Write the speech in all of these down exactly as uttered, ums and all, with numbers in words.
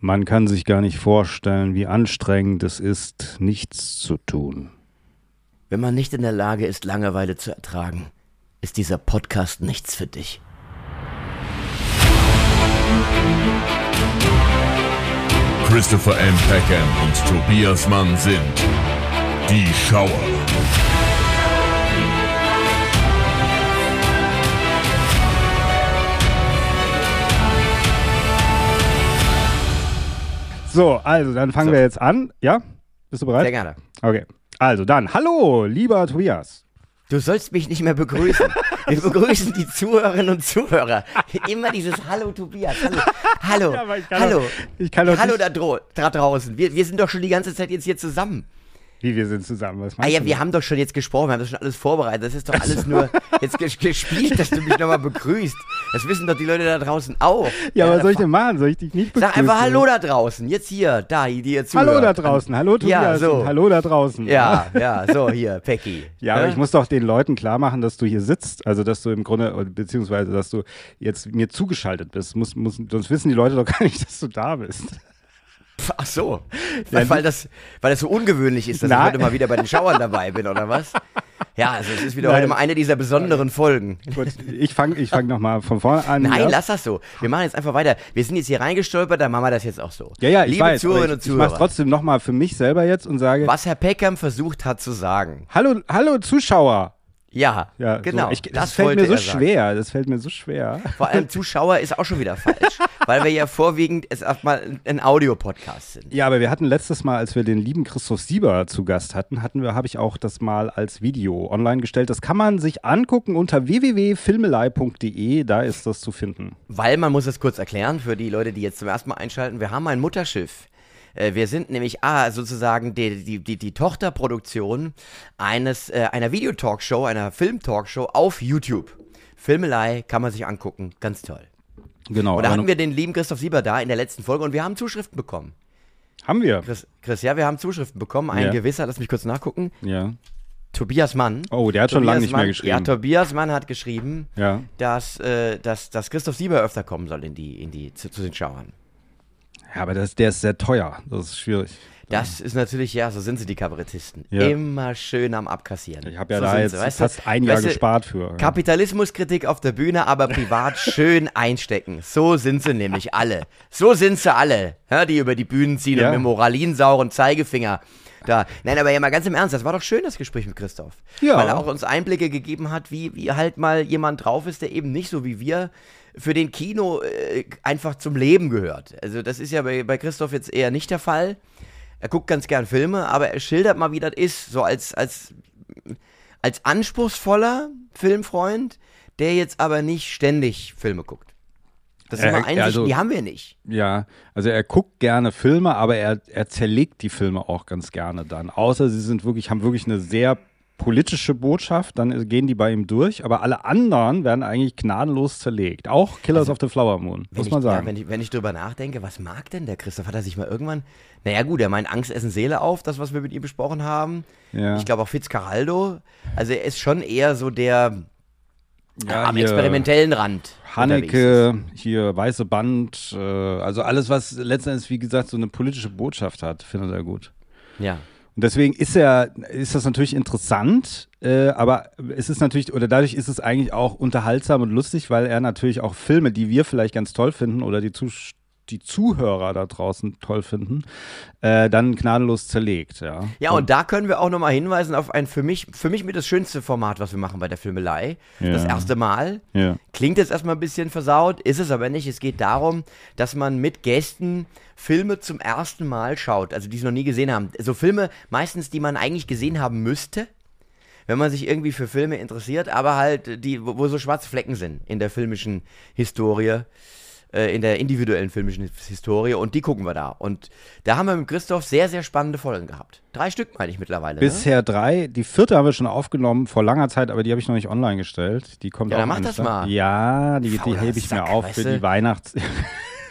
Man kann sich gar nicht vorstellen, wie anstrengend es ist, nichts zu tun. Wenn man nicht in der Lage ist, Langeweile zu ertragen, ist dieser Podcast nichts für dich. Christopher M. Peckham und Tobias Mann sind die Schauer. So, also dann fangen so. wir jetzt an. Ja? Bist du bereit? Sehr gerne. Okay. Also dann, hallo, lieber Tobias. Du sollst mich nicht mehr begrüßen. Wir begrüßen die Zuhörerinnen und Zuhörer. Immer dieses Hallo, Tobias. Hallo, hallo, ja, ich kann hallo. Doch, ich kann doch hallo da, dro- da draußen. Wir, wir sind doch schon die ganze Zeit jetzt hier zusammen. Wie, wir sind zusammen? Was meinst ah, ja, du? Wir haben doch schon jetzt gesprochen, wir haben das schon alles vorbereitet. Das ist doch alles nur jetzt gespielt, dass du mich nochmal begrüßt. Das wissen doch die Leute da draußen auch. Ja, ja was soll ich denn machen? Soll ich dich nicht begrüßen? Sag einfach Hallo da draußen, jetzt hier, da, die ihr zuhört. Hallo da draußen, hallo Tobias, ja, so. Hallo da draußen. Ja, ja, so hier, Pecki. Ja, aber ja? ich muss doch den Leuten klar machen, dass du hier sitzt, also dass du im Grunde, beziehungsweise, dass du jetzt mir zugeschaltet bist. Muss, muss, sonst wissen die Leute doch gar nicht, dass du da bist. Ach so, weil, weil, das, weil das so ungewöhnlich ist, dass Nein. ich heute mal wieder bei den Schauern dabei bin, oder was? Ja, also es ist wieder Nein. heute mal eine dieser besonderen Folgen. Gut, ich fange ich fang nochmal von vorne an. Nein, ja. lass das so. Wir machen jetzt einfach weiter. Wir sind jetzt hier reingestolpert, dann machen wir das jetzt auch so. Ja, ja, ich Liebe weiß. Zuhörerinnen und Zuhörer. Ich mache es trotzdem nochmal für mich selber jetzt und sage... Was Herr Peckham versucht hat zu sagen. Hallo, hallo Zuschauer. Ja, ja, genau. So. Ich, das das fällt mir so schwer. Das fällt mir so schwer. Vor allem Zuschauer ist auch schon wieder falsch, weil wir ja vorwiegend erstmal ein Audio-Podcast sind. Ja, aber wir hatten letztes Mal, als wir den lieben Christoph Sieber zu Gast hatten, hatten wir, habe ich auch das mal als Video online gestellt. Das kann man sich angucken unter w w w punkt filmelei punkt d e. Da ist das zu finden. Weil man muss es kurz erklären für die Leute, die jetzt zum ersten Mal einschalten. Wir haben ein Mutterschiff. Wir sind nämlich ah, sozusagen die, die, die, die Tochterproduktion eines, äh, einer Videotalkshow, einer Film-Talkshow auf YouTube. Filmelei kann man sich angucken, ganz toll. Genau. Und da hatten wir den lieben Christoph Sieber da in der letzten Folge und wir haben Zuschriften bekommen. Haben wir? Chris, Chris ja, wir haben Zuschriften bekommen. Ein ja. gewisser, lass mich kurz nachgucken. Ja. Tobias Mann. Oh, der hat Tobias schon lange nicht Mann, mehr geschrieben. Ja, Tobias Mann hat geschrieben, ja. dass, äh, dass, dass Christoph Sieber öfter kommen soll in die, in die, zu, zu den Schauern. Ja, aber das, der ist sehr teuer. Das ist schwierig. Das ist natürlich, ja, so sind sie die Kabarettisten. Ja. Immer schön am Abkassieren. Ich habe ja so da jetzt sie, weißt du? fast ein Jahr weißt du, gespart für. Ja. Kapitalismuskritik auf der Bühne, aber privat schön einstecken. So sind sie nämlich alle. So sind sie alle, ja, die über die Bühnen ziehen ja. und mit moralinsauren Zeigefinger da. Nein, aber ja mal ganz im Ernst, das war doch schön, das Gespräch mit Christoph. Ja. Weil er auch uns Einblicke gegeben hat, wie, wie halt mal jemand drauf ist, der eben nicht so wie wir für den Kino äh, einfach zum Leben gehört. Also das ist ja bei, bei Christoph jetzt eher nicht der Fall. Er guckt ganz gern Filme, aber er schildert mal, wie das ist. So als, als, als anspruchsvoller Filmfreund, der jetzt aber nicht ständig Filme guckt. Das sind mal Einsichten, also, die haben wir nicht. Ja, also er guckt gerne Filme, aber er, er zerlegt die Filme auch ganz gerne dann. Außer sie sind wirklich, haben wirklich eine sehr politische Botschaft, dann gehen die bei ihm durch, aber alle anderen werden eigentlich gnadenlos zerlegt. Auch Killers also, of the Flower Moon, muss man ich, sagen. Ja, wenn, ich, wenn ich drüber nachdenke, was mag denn der Christoph? Hat er sich mal irgendwann, naja gut, er meint Angst essen Seele auf, das, was wir mit ihm besprochen haben. Ja. Ich glaube auch Fitzcaraldo. Also er ist schon eher so der ja, am experimentellen Rand. Haneke, hier weiße Band, äh, also alles, was letztendlich, wie gesagt, so eine politische Botschaft hat, findet er gut. Ja. Deswegen ist er, ist das natürlich interessant, äh, aber es ist natürlich, oder dadurch ist es eigentlich auch unterhaltsam und lustig, weil er natürlich auch Filme, die wir vielleicht ganz toll finden oder die, Zus- die Zuhörer da draußen toll finden, äh, dann gnadenlos zerlegt. Ja, ja und, und da können wir auch nochmal hinweisen auf ein für mich, für mich mit das schönste Format, was wir machen bei der Filmelei. Ja. Das erste Mal. Ja. Klingt jetzt erstmal ein bisschen versaut, ist es aber nicht. Es geht darum, dass man mit Gästen Filme zum ersten Mal schaut, also die sie noch nie gesehen haben. So Filme meistens, die man eigentlich gesehen haben müsste, wenn man sich irgendwie für Filme interessiert, aber halt, die, wo, wo so schwarze Flecken sind in der filmischen Historie, äh, in der individuellen filmischen Historie und die gucken wir da. Und da haben wir mit Christoph sehr, sehr spannende Folgen gehabt. Drei Stück meine ich mittlerweile. Bisher ne? drei. Die vierte haben wir schon aufgenommen vor langer Zeit, aber die habe ich noch nicht online gestellt. Die kommt ja, auch dann mach das Tag. mal. Ja, die, die hebe ich Sack, mir auf weißt du? für die Weihnachts...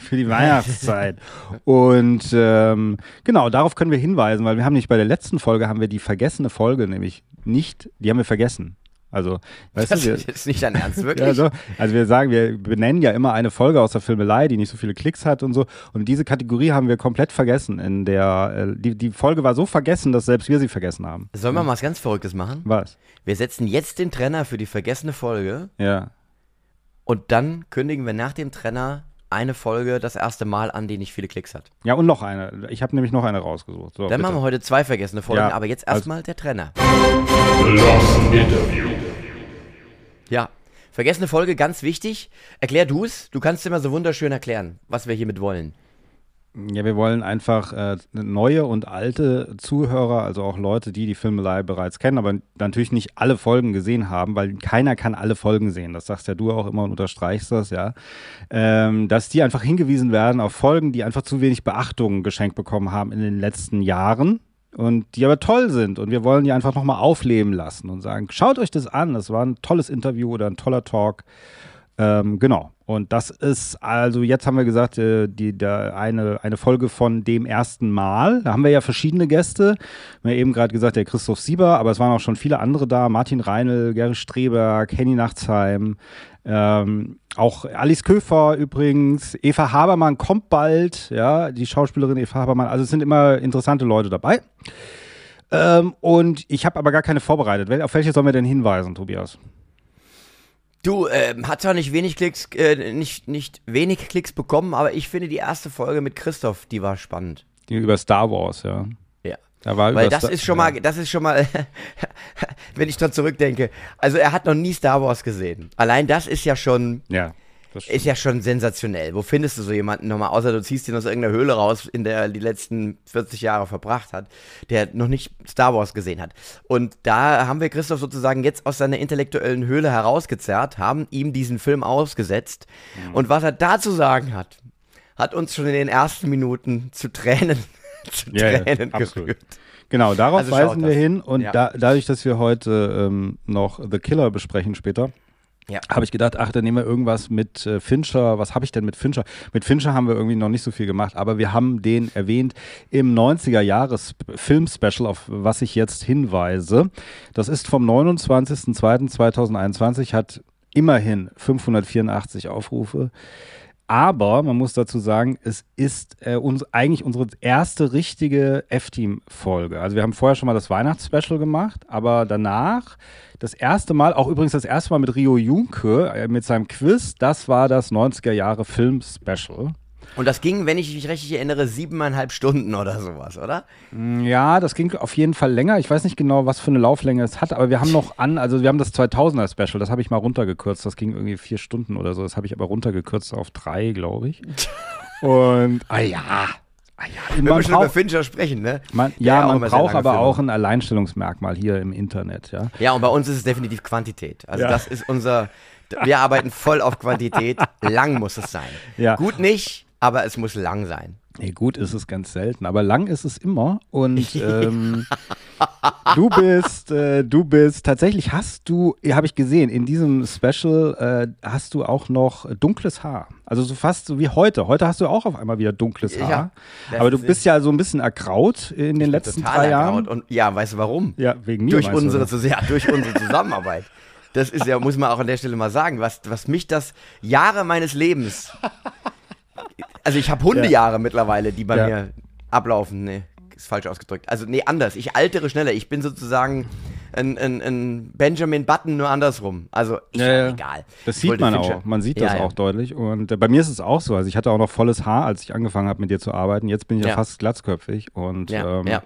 für die Weihnachtszeit. Und ähm, genau, darauf können wir hinweisen, weil wir haben nicht bei der letzten Folge, haben wir die vergessene Folge nämlich nicht, die haben wir vergessen. Also, weißt das du, wir, ist nicht dein Ernst, wirklich? Ja, so, also wir sagen, wir benennen ja immer eine Folge aus der Filmelei, die nicht so viele Klicks hat und so. Und diese Kategorie haben wir komplett vergessen. In der, äh, die, die Folge war so vergessen, dass selbst wir sie vergessen haben. Sollen wir ja. mal was ganz Verrücktes machen? Was? Wir setzen jetzt den Trenner für die vergessene Folge. Ja. Und dann kündigen wir nach dem Trenner eine Folge das erste Mal an, die nicht viele Klicks hat. Ja, und noch eine. Ich habe nämlich noch eine rausgesucht. So, dann bitte. Machen wir heute zwei vergessene Folgen, ja, aber jetzt erstmal der Trenner. Lost Interview. Ja, vergessene Folge, ganz wichtig. Erklär du es. Du kannst immer so wunderschön erklären, was wir hiermit wollen. Ja, wir wollen einfach äh, neue und alte Zuhörer, also auch Leute, die die Filmelei bereits kennen, aber natürlich nicht alle Folgen gesehen haben, weil keiner kann alle Folgen sehen. Das sagst ja du auch immer und unterstreichst das, ja. Ähm, dass die einfach hingewiesen werden auf Folgen, die einfach zu wenig Beachtung geschenkt bekommen haben in den letzten Jahren und die aber toll sind. Und wir wollen die einfach nochmal aufleben lassen und sagen, schaut euch das an, das war ein tolles Interview oder ein toller Talk. Ähm, genau. Und das ist, also jetzt haben wir gesagt, äh, die, der eine, eine Folge von dem ersten Mal. Da haben wir ja verschiedene Gäste. Wir haben eben gerade gesagt, der Christoph Sieber, aber es waren auch schon viele andere da. Martin Reinl, Gary Streber, Kenny Nachtsheim, ähm, auch Alice Köfer übrigens. Eva Habermann kommt bald, ja, die Schauspielerin Eva Habermann. Also es sind immer interessante Leute dabei. Ähm, und ich habe aber gar keine vorbereitet. Auf welche sollen wir denn hinweisen, Tobias? Du, äh, hat zwar nicht wenig Klicks, äh, nicht, nicht wenig Klicks bekommen, aber ich finde die erste Folge mit Christoph, die war spannend. Die über Star Wars, ja. Ja. Da war Weil über das Star- ist schon mal, das ist schon mal, wenn ich dran zurückdenke. Also er hat noch nie Star Wars gesehen. Allein das ist ja schon. Ja. Ist ja schon sensationell. Wo findest du so jemanden nochmal, außer du ziehst ihn aus irgendeiner Höhle raus, in der er die letzten vierzig Jahre verbracht hat, der noch nicht Star Wars gesehen hat. Und da haben wir Christoph sozusagen jetzt aus seiner intellektuellen Höhle herausgezerrt, haben ihm diesen Film ausgesetzt. Mhm. Und was er da zu sagen hat, hat uns schon in den ersten Minuten zu Tränen, zu yeah, Tränen yeah, gerührt. Genau, darauf also weisen wir das. hin. Und ja. da, dadurch, dass wir heute ähm, noch The Killer besprechen später, ja. habe ich gedacht, ach, dann nehmen wir irgendwas mit äh, Fincher. Was habe ich denn mit Fincher? Mit Fincher haben wir irgendwie noch nicht so viel gemacht, aber wir haben den erwähnt im neunziger-Jahres-Film-Special, auf was ich jetzt hinweise. Das ist vom neunundzwanzigster zweiter zweitausendeinundzwanzig, hat immerhin fünfhundertvierundachtzig Aufrufe. Aber man muss dazu sagen, es ist äh, uns eigentlich unsere erste richtige F-Team-Folge. Also wir haben vorher schon mal das Weihnachtsspecial gemacht, aber danach das erste Mal, auch übrigens das erste Mal mit Rio Junke, äh, mit seinem Quiz, das war das neunziger-Jahre-Film-Special. Und das ging, wenn ich mich richtig erinnere, siebeneinhalb Stunden oder sowas, oder? Ja, das ging auf jeden Fall länger. Ich weiß nicht genau, was für eine Lauflänge es hat, aber wir haben noch an, also wir haben das zweitausender-Special, das habe ich mal runtergekürzt. Das ging irgendwie vier Stunden oder so. Das habe ich aber runtergekürzt auf drei, glaube ich. Und, ah ja. Ah ja, wenn wir schon braucht, über Fincher sprechen, ne? Man, ja, man braucht aber Filme. Auch ein Alleinstellungsmerkmal hier im Internet, ja. Ja, und bei uns ist es definitiv Quantität. Also ja. das ist unser, wir arbeiten voll auf Quantität. Lang muss es sein. Ja. Gut nicht, aber es muss lang sein. Nee, gut ist es ganz selten, aber lang ist es immer. Und ähm, du bist, äh, du bist, tatsächlich hast du, habe ich gesehen, in diesem Special äh, hast du auch noch dunkles Haar. Also so fast so wie heute. Heute hast du auch auf einmal wieder dunkles Haar. Ja, aber du bist ja so ein bisschen ergraut in den letzten drei Jahren. Und, ja, weißt du warum? Ja, wegen mir. Durch unsere, du, ja, durch unsere Zusammenarbeit. Das ist ja, muss man auch an der Stelle mal sagen, was, was mich das Jahre meines Lebens... Also ich habe Hundejahre ja. mittlerweile, die bei ja. mir ablaufen. Nee, ist falsch ausgedrückt. Also nee, anders. Ich altere schneller. Ich bin sozusagen ein, ein, ein Benjamin Button, nur andersrum. Also ich ja, ja. egal. Das sieht man Fincher. auch. Man sieht ja, das ja. auch deutlich. Und äh, bei mir ist es auch so. Also ich hatte auch noch volles Haar, als ich angefangen habe, mit dir zu arbeiten. Jetzt bin ich ja, ja fast glatzköpfig. Und ja. Ähm, ja.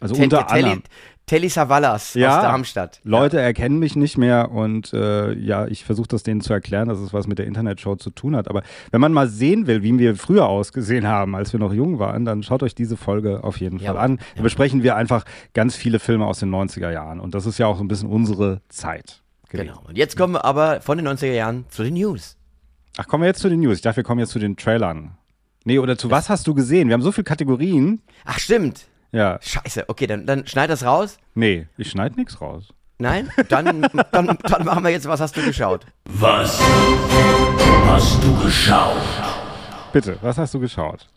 also T- unter T- anderem... Telly Savalas ja, aus Darmstadt. Leute ja. erkennen mich nicht mehr und äh, ja, ich versuche das denen zu erklären, dass es was mit der Internetshow zu tun hat. Aber wenn man mal sehen will, wie wir früher ausgesehen haben, als wir noch jung waren, dann schaut euch diese Folge auf jeden ja, Fall an. Da ja. besprechen wir einfach ganz viele Filme aus den neunziger Jahren und das ist ja auch so ein bisschen unsere Zeit gewesen. Genau. Und jetzt kommen wir aber von den neunziger Jahren zu den News. Ach, kommen wir jetzt zu den News? Ich dachte, wir kommen jetzt zu den Trailern. Nee, oder zu das was hast du gesehen? Wir haben so viele Kategorien. Ach, stimmt. Ja. Scheiße, okay, dann, dann schneid das raus. Nee, ich schneid nichts raus. Nein? Dann, dann, dann machen wir jetzt, was hast du geschaut? Was hast du geschaut? Bitte, was hast du geschaut?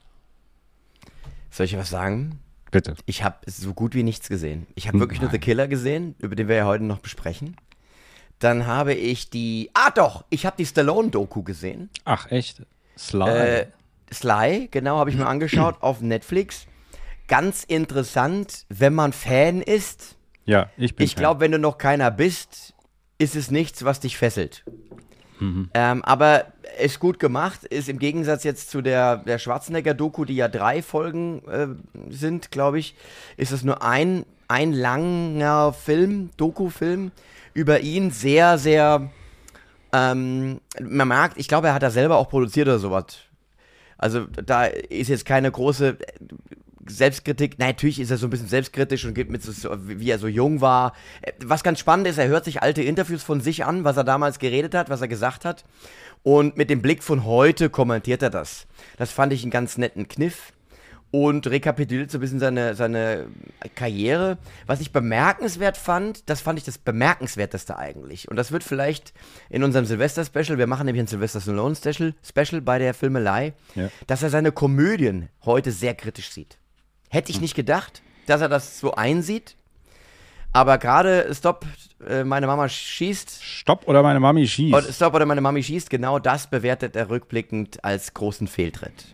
Soll ich was sagen? Bitte. Ich habe so gut wie nichts gesehen. Ich habe wirklich Nein. nur The Killer gesehen, über den wir ja heute noch besprechen. Dann habe ich die, ah doch, ich habe die Stallone-Doku gesehen. Ach, echt? Sly? Äh, Sly, genau, habe ich mir angeschaut auf Netflix. Ganz interessant, wenn man Fan ist. Ja, ich bin Ich glaube, wenn du noch keiner bist, ist es nichts, was dich fesselt. Mhm. Ähm, aber ist gut gemacht, ist im Gegensatz jetzt zu der, der Schwarzenegger-Doku, die ja drei Folgen äh, sind, glaube ich, ist es nur ein, ein langer Film, Doku-Film über ihn, sehr, sehr, ähm, man merkt, ich glaube, er hat da selber auch produziert oder sowas. Also da ist jetzt keine große Selbstkritik, nein, natürlich ist er so ein bisschen selbstkritisch und gibt mit, so, wie er so jung war. Was ganz spannend ist, er hört sich alte Interviews von sich an, was er damals geredet hat, was er gesagt hat. Und mit dem Blick von heute kommentiert er das. Das fand ich einen ganz netten Kniff und rekapituliert so ein bisschen seine, seine Karriere. Was ich bemerkenswert fand, das fand ich das Bemerkenswerteste eigentlich. Und das wird vielleicht in unserem Silvester-Special, wir machen nämlich ein Silvester-Stallone-Special bei der Filmelei, ja, dass er seine Komödien heute sehr kritisch sieht. Hätte ich nicht gedacht, dass er das so einsieht. Aber gerade Stop, äh, meine Mama schießt. Stopp oder meine Mami schießt. Oder Stop oder meine Mami schießt, genau das bewertet er rückblickend als großen Fehltritt.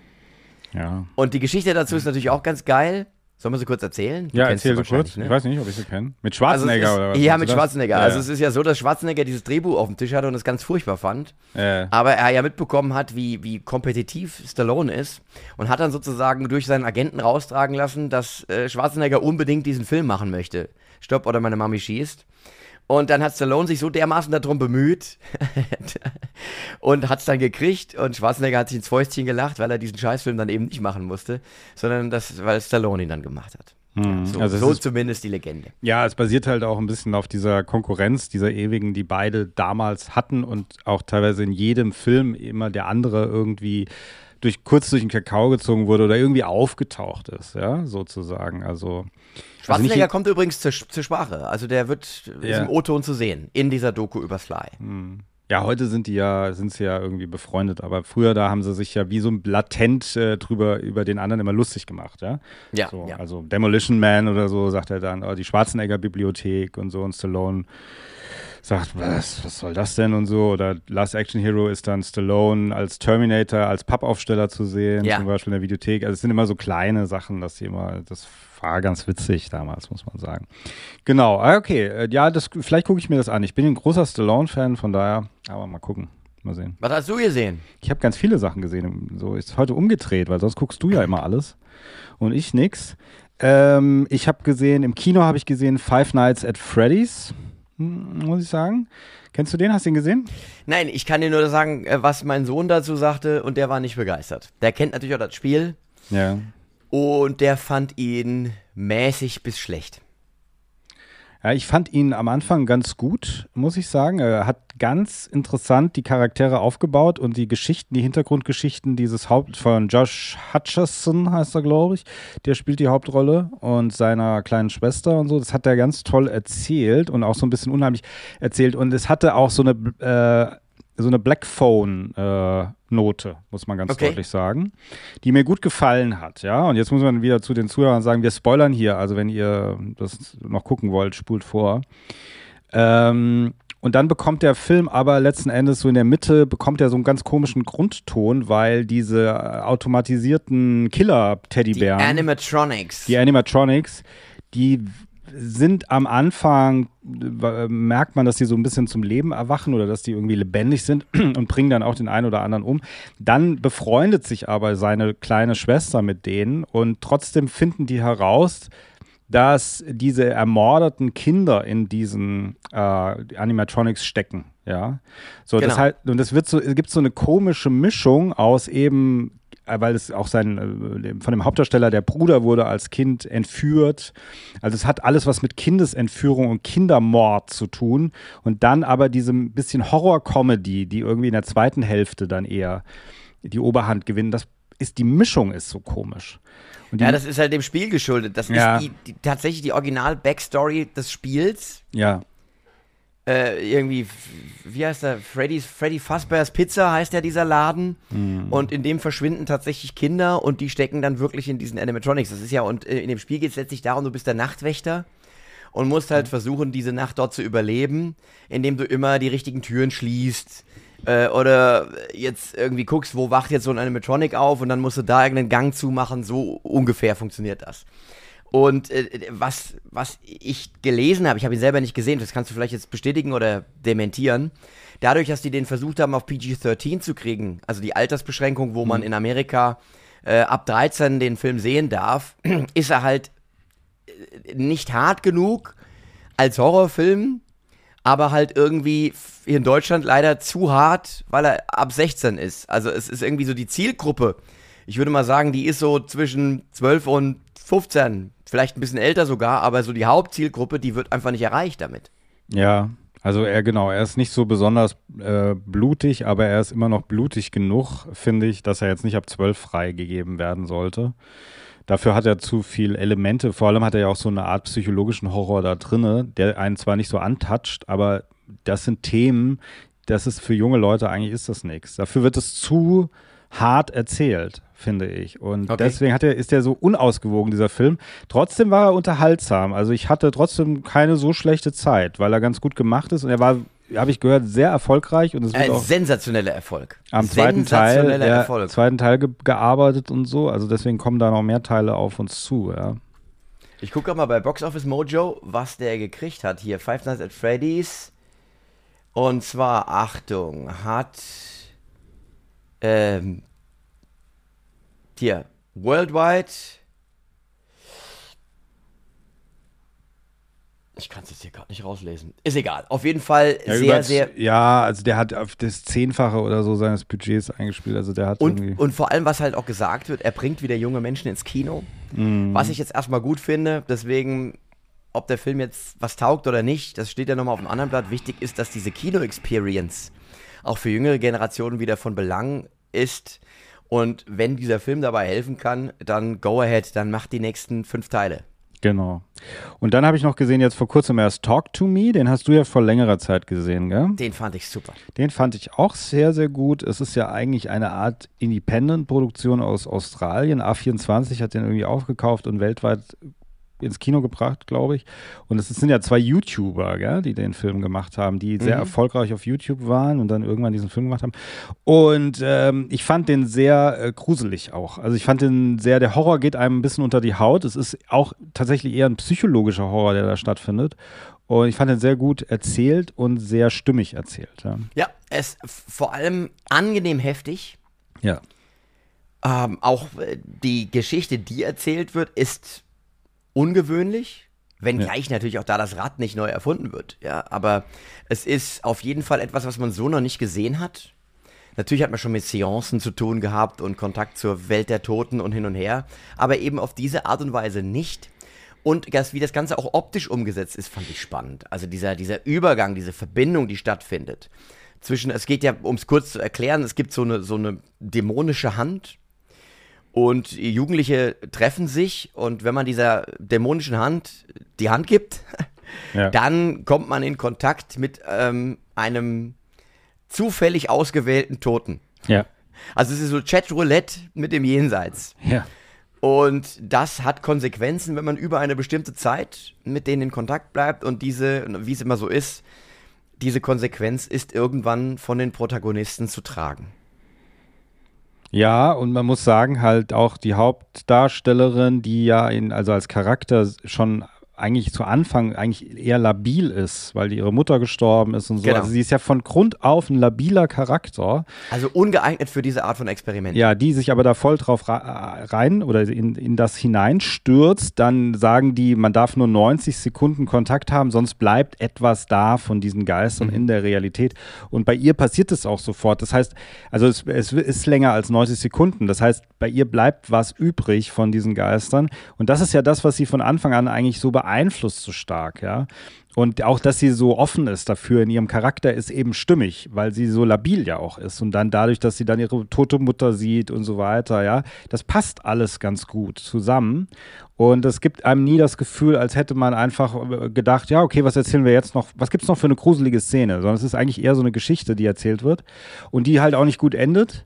Ja. Und die Geschichte dazu ist natürlich auch ganz geil. Sollen wir sie kurz erzählen? Du ja, erzähl sie kurz. Ne? Ich weiß nicht, ob ich sie kenne. Mit Schwarzenegger also ist, oder was? Ja, mit Schwarzenegger. Ja, ja. Also es ist ja so, dass Schwarzenegger dieses Drehbuch auf dem Tisch hatte und es ganz furchtbar fand. Ja. Aber er ja mitbekommen hat, wie, wie kompetitiv Stallone ist und hat dann sozusagen durch seinen Agenten raustragen lassen, dass äh, Schwarzenegger unbedingt diesen Film machen möchte. Stopp oder meine Mami schießt. Und dann hat Stallone sich so dermaßen darum bemüht und hat es dann gekriegt. Und Schwarzenegger hat sich ins Fäustchen gelacht, weil er diesen Scheißfilm dann eben nicht machen musste, sondern das, weil Stallone ihn dann gemacht hat. Hm. Ja, so also so ist, zumindest die Legende. Ja, es basiert halt auch ein bisschen auf dieser Konkurrenz, dieser ewigen, die beide damals hatten und auch teilweise in jedem Film immer der andere irgendwie durch, kurz durch den Kakao gezogen wurde oder irgendwie aufgetaucht ist, ja, sozusagen. Also Schwarzenegger also kommt übrigens zur, zur Sprache. Also der wird ja. im O-Ton zu sehen, in dieser Doku über Sly. Hm. Ja, heute sind die ja, sind sie ja irgendwie befreundet, aber früher, da haben sie sich ja wie so ein latent äh, drüber über den anderen immer lustig gemacht, ja? Ja, so, ja. Also Demolition Man oder so, sagt er dann, oh, die Schwarzenegger-Bibliothek und so, und Stallone sagt, was, was soll das denn und so, oder Last Action Hero ist dann Stallone als Terminator, als Pappaufsteller zu sehen, ja, zum Beispiel in der Videothek. Also es sind immer so kleine Sachen, dass sie immer, das war ganz witzig damals, muss man sagen. Genau, okay, ja, das, vielleicht gucke ich mir das an. Ich bin ein großer Stallone-Fan, von daher, aber mal gucken, mal sehen. Was hast du gesehen? Ich habe ganz viele Sachen gesehen, so ist heute umgedreht, weil sonst guckst du ja immer alles und ich nix. Ähm, ich habe gesehen, im Kino habe ich gesehen Five Nights at Freddy's, muss ich sagen. Kennst du den? Hast du ihn gesehen? Nein, ich kann dir nur sagen, was mein Sohn dazu sagte und der war nicht begeistert. Der kennt natürlich auch das Spiel. Ja. Und der fand ihn mäßig bis schlecht. Ja, ich fand ihn am Anfang ganz gut, muss ich sagen. Er hat ganz interessant die Charaktere aufgebaut und die Geschichten, die Hintergrundgeschichten dieses Haupt von Josh Hutcherson heißt er, glaube ich. Der spielt die Hauptrolle und seiner kleinen Schwester und so. Das hat er ganz toll erzählt und auch so ein bisschen unheimlich erzählt. Und es hatte auch so eine äh, so eine Blackphone-Note, äh, muss man ganz okay. deutlich sagen, die mir gut gefallen hat, ja, und jetzt muss man wieder zu den Zuhörern sagen, wir spoilern hier, also wenn ihr das noch gucken wollt, spult vor, ähm, und dann bekommt der Film aber letzten Endes so in der Mitte, bekommt er so einen ganz komischen Grundton, weil diese automatisierten Killer-Teddybären, die Animatronics, die Animatronics, die sind am Anfang, merkt man, dass die so ein bisschen zum Leben erwachen oder dass die irgendwie lebendig sind und bringen dann auch den einen oder anderen um. Dann befreundet sich aber seine kleine Schwester mit denen und trotzdem finden die heraus, dass diese ermordeten Kinder in diesen äh, Animatronics stecken. Ja, so genau. Das halt, und das wird so, es gibt so eine komische Mischung aus eben, weil es auch sein, von dem Hauptdarsteller, der Bruder wurde als Kind entführt. Also es hat alles was mit Kindesentführung und Kindermord zu tun. Und dann aber diesem bisschen Horror-Comedy, die irgendwie in der zweiten Hälfte dann eher die Oberhand gewinnen. Das ist, die Mischung ist so komisch. Und ja, das ist halt dem Spiel geschuldet. Das ja. ist die, die, tatsächlich die Original-Backstory des Spiels. Ja. Äh, irgendwie, wie heißt der, Freddy's, Freddy Fazbear's Pizza heißt ja dieser Laden, mhm. und in dem verschwinden tatsächlich Kinder und die stecken dann wirklich in diesen Animatronics, das ist ja, und in dem Spiel geht es letztlich darum, du bist der Nachtwächter und musst halt versuchen, diese Nacht dort zu überleben, indem du immer die richtigen Türen schließt äh, oder jetzt irgendwie guckst, wo wacht jetzt so ein Animatronic auf und dann musst du da irgendeinen Gang zumachen, so ungefähr funktioniert das. Und äh, was, was ich gelesen habe, ich habe ihn selber nicht gesehen, das kannst du vielleicht jetzt bestätigen oder dementieren, dadurch, dass die den versucht haben, auf P G dreizehn zu kriegen, also die Altersbeschränkung, wo man in Amerika äh, ab dreizehn den Film sehen darf, ist er halt nicht hart genug als Horrorfilm, aber halt irgendwie hier in Deutschland leider zu hart, weil er ab sechzehn ist. Also es ist irgendwie so die Zielgruppe, ich würde mal sagen, die ist so zwischen zwölf und fünfzehn, vielleicht ein bisschen älter sogar, aber so die Hauptzielgruppe, die wird einfach nicht erreicht damit. Ja, also er genau, er ist nicht so besonders äh, blutig, aber er ist immer noch blutig genug, finde ich, dass er jetzt nicht ab zwölf freigegeben werden sollte. Dafür hat er zu viele Elemente, vor allem hat er ja auch so eine Art psychologischen Horror da drin, der einen zwar nicht so antatscht, aber das sind Themen, das ist für junge Leute, eigentlich ist das nichts. Dafür wird es zu hart erzählt, finde ich. Und okay. deswegen hat er, ist er so unausgewogen, dieser Film. Trotzdem war er unterhaltsam. Also ich hatte trotzdem keine so schlechte Zeit, weil er ganz gut gemacht ist. Und er war, habe ich gehört, sehr erfolgreich. Und es wird Ein auch sensationeller Erfolg. Am zweiten Teil, ja, Erfolg. zweiten Teil ge- gearbeitet und so. Also deswegen kommen da noch mehr Teile auf uns zu. Ja. Ich gucke mal bei Box Office Mojo, was der gekriegt hat. Hier, Five Nights at Freddy's. Und zwar, Achtung, hat... Ähm, hier, worldwide. Ich kann es jetzt hier gerade nicht rauslesen. Ist egal. Auf jeden Fall ja, sehr, über, sehr. Ja, also der hat auf das Zehnfache oder so seines Budgets eingespielt. Also der hat und, irgendwie. Und vor allem, was halt auch gesagt wird, er bringt wieder junge Menschen ins Kino. Mm. Was ich jetzt erstmal gut finde. Deswegen, ob der Film jetzt was taugt oder nicht, das steht ja nochmal auf dem anderen Blatt. Wichtig ist, dass diese Kino-Experience auch für jüngere Generationen wieder von Belang ist. Und wenn dieser Film dabei helfen kann, dann go ahead, dann macht die nächsten fünf Teile. Genau. Und dann habe ich noch gesehen, jetzt vor kurzem erst Talk to Me, den hast du ja vor längerer Zeit gesehen, gell? Den fand ich super. Den fand ich auch sehr, sehr gut. Es ist ja eigentlich eine Art Independent-Produktion aus Australien. A vierundzwanzig hat den irgendwie aufgekauft und weltweit ins Kino gebracht, glaube ich. Und es sind ja zwei YouTuber, gell, die den Film gemacht haben, die sehr mhm. erfolgreich auf YouTube waren und dann irgendwann diesen Film gemacht haben. Und ähm, ich fand den sehr äh, gruselig auch. Also ich fand den sehr, der Horror geht einem ein bisschen unter die Haut. Es ist auch tatsächlich eher ein psychologischer Horror, der da stattfindet. Und ich fand den sehr gut erzählt und sehr stimmig erzählt. Ja, ja, es ist vor allem angenehm heftig. Ja. Ähm, auch die Geschichte, die erzählt wird, ist ungewöhnlich, wenngleich ja. natürlich auch da das Rad nicht neu erfunden wird. Ja, aber es ist auf jeden Fall etwas, was man so noch nicht gesehen hat. Natürlich hat man schon mit Seancen zu tun gehabt und Kontakt zur Welt der Toten und hin und her, aber eben auf diese Art und Weise nicht. Und das, wie das Ganze auch optisch umgesetzt ist, fand ich spannend. Also dieser, dieser Übergang, diese Verbindung, die stattfindet. Zwischen, es geht ja, um es kurz zu erklären, es gibt so eine, so eine dämonische Hand, und Jugendliche treffen sich und wenn man dieser dämonischen Hand die Hand gibt, ja. dann kommt man in Kontakt mit ähm, einem zufällig ausgewählten Toten. Ja. Also es ist so Chatroulette mit dem Jenseits. Ja. Und das hat Konsequenzen, wenn man über eine bestimmte Zeit mit denen in Kontakt bleibt und diese, wie es immer so ist, diese Konsequenz ist irgendwann von den Protagonisten zu tragen. Ja, und man muss sagen, halt auch die Hauptdarstellerin, die ja in, also als Charakter schon eigentlich zu Anfang eigentlich eher labil ist, weil ihre Mutter gestorben ist und so. Genau. Also sie ist ja von Grund auf ein labiler Charakter. Also ungeeignet für diese Art von Experimenten. Ja, die sich aber da voll drauf rein oder in, in das hineinstürzt. Dann sagen die, man darf nur neunzig Sekunden Kontakt haben, sonst bleibt etwas da von diesen Geistern mhm. in der Realität. Und bei ihr passiert es auch sofort. Das heißt, also es, es ist länger als neunzig Sekunden. Das heißt, bei ihr bleibt was übrig von diesen Geistern. Und das ist ja das, was sie von Anfang an eigentlich so beeinflusst. Einfluss zu stark, ja. Und auch, dass sie so offen ist dafür in ihrem Charakter, ist eben stimmig, weil sie so labil ja auch ist. Und dann dadurch, dass sie dann ihre tote Mutter sieht und so weiter, ja, das passt alles ganz gut zusammen. Und es gibt einem nie das Gefühl, als hätte man einfach gedacht, ja, okay, was erzählen wir jetzt noch, was gibt es noch für eine gruselige Szene? Sondern es ist eigentlich eher so eine Geschichte, die erzählt wird und die halt auch nicht gut endet.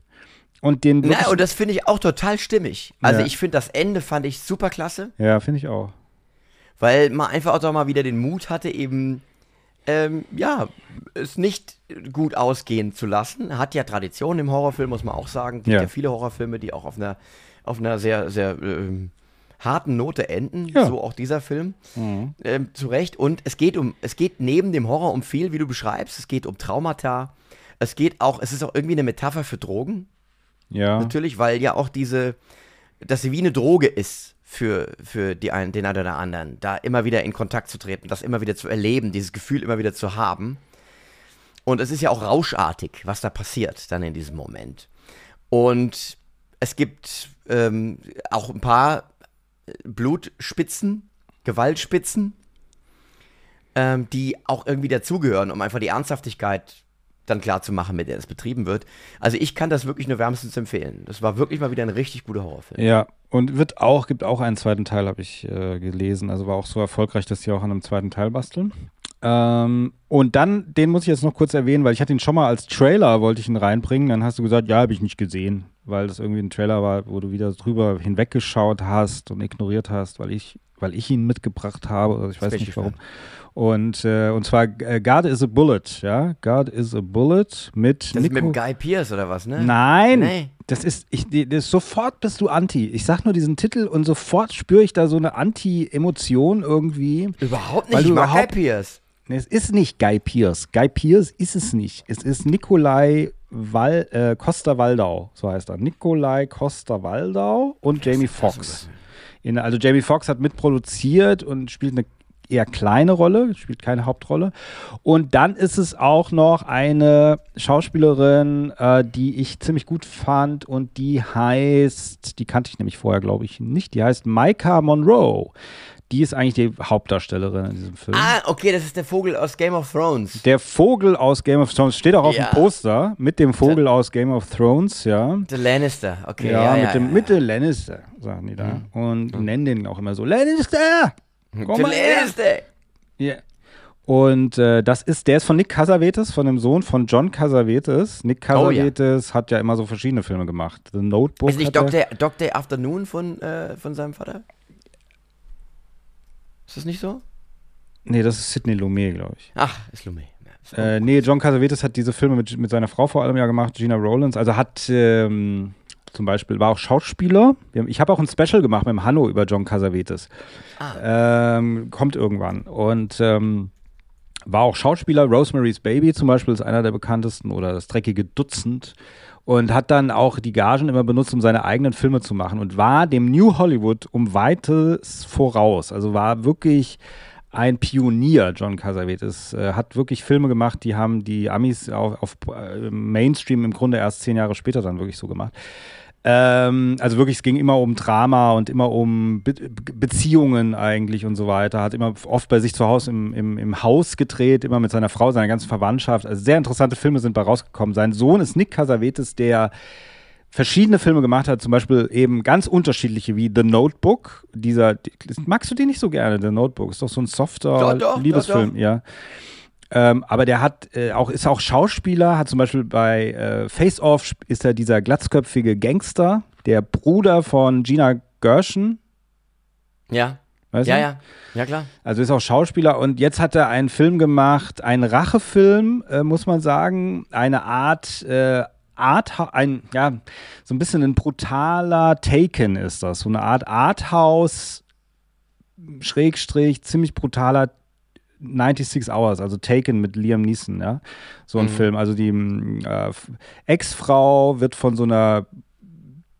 Und den Na, und das finde ich auch total stimmig. Also ja. ich finde, das Ende fand ich super klasse. Ja, finde ich auch. weil man einfach auch mal wieder den Mut hatte, eben, ähm, ja, es nicht gut ausgehen zu lassen. Hat ja Tradition im Horrorfilm, muss man auch sagen. Es gibt ja. ja viele Horrorfilme, die auch auf einer, auf einer sehr, sehr ähm, harten Note enden, ja. so auch dieser Film, mhm. ähm, zu Recht. Und es geht, um, es geht neben dem Horror um viel, wie du beschreibst. Es geht um Traumata. Es geht auch, es ist auch irgendwie eine Metapher für Drogen. Ja. Natürlich, weil ja auch diese, dass sie wie eine Droge ist für, für die einen, den einen oder anderen, da immer wieder in Kontakt zu treten, das immer wieder zu erleben, dieses Gefühl immer wieder zu haben. Und es ist ja auch rauschartig, was da passiert dann in diesem Moment. Und es gibt ähm, auch ein paar Blutspitzen, Gewaltspitzen, ähm, die auch irgendwie dazugehören, um einfach die Ernsthaftigkeit dann klar zu machen, mit der das betrieben wird. Also ich kann das wirklich nur wärmstens empfehlen. Das war wirklich mal wieder ein richtig guter Horrorfilm. Ja, und wird auch, gibt auch einen zweiten Teil, habe ich äh, gelesen. Also war auch so erfolgreich, dass die auch an einem zweiten Teil basteln. Ähm, und dann, den muss ich jetzt noch kurz erwähnen, weil ich hatte ihn schon mal als Trailer, wollte ich ihn reinbringen. Dann hast du gesagt, ja, habe ich nicht gesehen, weil das irgendwie ein Trailer war, wo du wieder drüber hinweggeschaut hast und ignoriert hast, weil ich, weil ich ihn mitgebracht habe. Also ich das weiß nicht warum. Fan. Und, äh, und zwar äh, God is a Bullet, ja, God is a Bullet mit Das Nico- mit dem Guy Pearce oder was, ne? Nein, nee. das ist, ich, das, sofort bist du Anti. Ich sag nur diesen Titel und sofort spüre ich da so eine Anti-Emotion irgendwie. Überhaupt nicht, weil ich mag überhaupt, Guy Pearce. Nee, es ist nicht Guy Pearce, Guy Pearce ist es nicht. Es ist Nikolaj Wal- äh, Coster-Waldau, so heißt er. Nikolaj Coster-Waldau und Jamie Foxx. In, also Jamie Foxx hat mitproduziert und spielt eine eher kleine Rolle, spielt keine Hauptrolle. Und dann ist es auch noch eine Schauspielerin, äh, die ich ziemlich gut fand und die heißt, die kannte ich nämlich vorher, glaube ich, nicht, die heißt Micah Monroe. Die ist eigentlich die Hauptdarstellerin in diesem Film. Ah, okay, das ist der Vogel aus Game of Thrones. Der Vogel aus Game of Thrones steht auch auf ja. dem Poster mit dem Vogel der, aus Game of Thrones, ja. Der Lannister, okay. Ja, ja, mit, ja, dem, ja. mit der Lannister, sagen die da. Mhm. Und mhm. nennen den auch immer so, Lannister! Komm mal her. Yeah. Und äh, das ist, der ist von Nick Cassavetes, von dem Sohn von John Cassavetes. Nick Cassavetes oh, ja. hat ja immer so verschiedene Filme gemacht. The Notebook. Ist nicht Doctor, Doctor Afternoon von, äh, von seinem Vater? Ist das nicht so? Nee, das ist Sidney Lumet, glaube ich. Ach, ist Lumet. Ja, äh, nee, John Cassavetes hat diese Filme mit, mit seiner Frau vor allem ja gemacht, Gina Rowlands. Also hat ähm, zum Beispiel, war auch Schauspieler. Ich habe auch ein Special gemacht mit dem Hanno über John Cassavetes. Ah. Ähm, kommt irgendwann. Und ähm, war auch Schauspieler. Rosemary's Baby zum Beispiel ist einer der bekanntesten oder das dreckige Dutzend. Und hat dann auch die Gagen immer benutzt, um seine eigenen Filme zu machen. Und war dem New Hollywood um weites voraus. Also war wirklich ein Pionier, John Cassavetes, äh, hat wirklich Filme gemacht, die haben die Amis auf, auf äh, Mainstream im Grunde erst zehn Jahre später dann wirklich so gemacht. Ähm, also wirklich, es ging immer um Drama und immer um Be- Beziehungen eigentlich und so weiter. Hat immer oft bei sich zu Hause im, im, im Haus gedreht, immer mit seiner Frau, seiner ganzen Verwandtschaft. Also sehr interessante Filme sind bei rausgekommen. Sein Sohn ist Nick Cassavetes, der verschiedene Filme gemacht hat, zum Beispiel eben ganz unterschiedliche wie The Notebook. Dieser, magst du den nicht so gerne, The Notebook? Ist doch so ein softer doch, doch, Liebesfilm, doch, doch. ja. Ähm, aber der hat äh, auch, ist auch Schauspieler, hat zum Beispiel bei äh, Face Off ist er dieser glatzköpfige Gangster, der Bruder von Gina Gershon. Ja. Weißt ja, du? ja, ja, klar. Also ist auch Schauspieler und jetzt hat er einen Film gemacht, einen Rachefilm, äh, muss man sagen, eine Art äh, Art, ein, ja, so ein bisschen ein brutaler Taken ist das. So eine Art Arthouse, Schrägstrich, ziemlich brutaler sechsundneunzig Hours, also Taken mit Liam Neeson, ja. So ein mhm. Film. Also die äh, Ex-Frau wird von so einer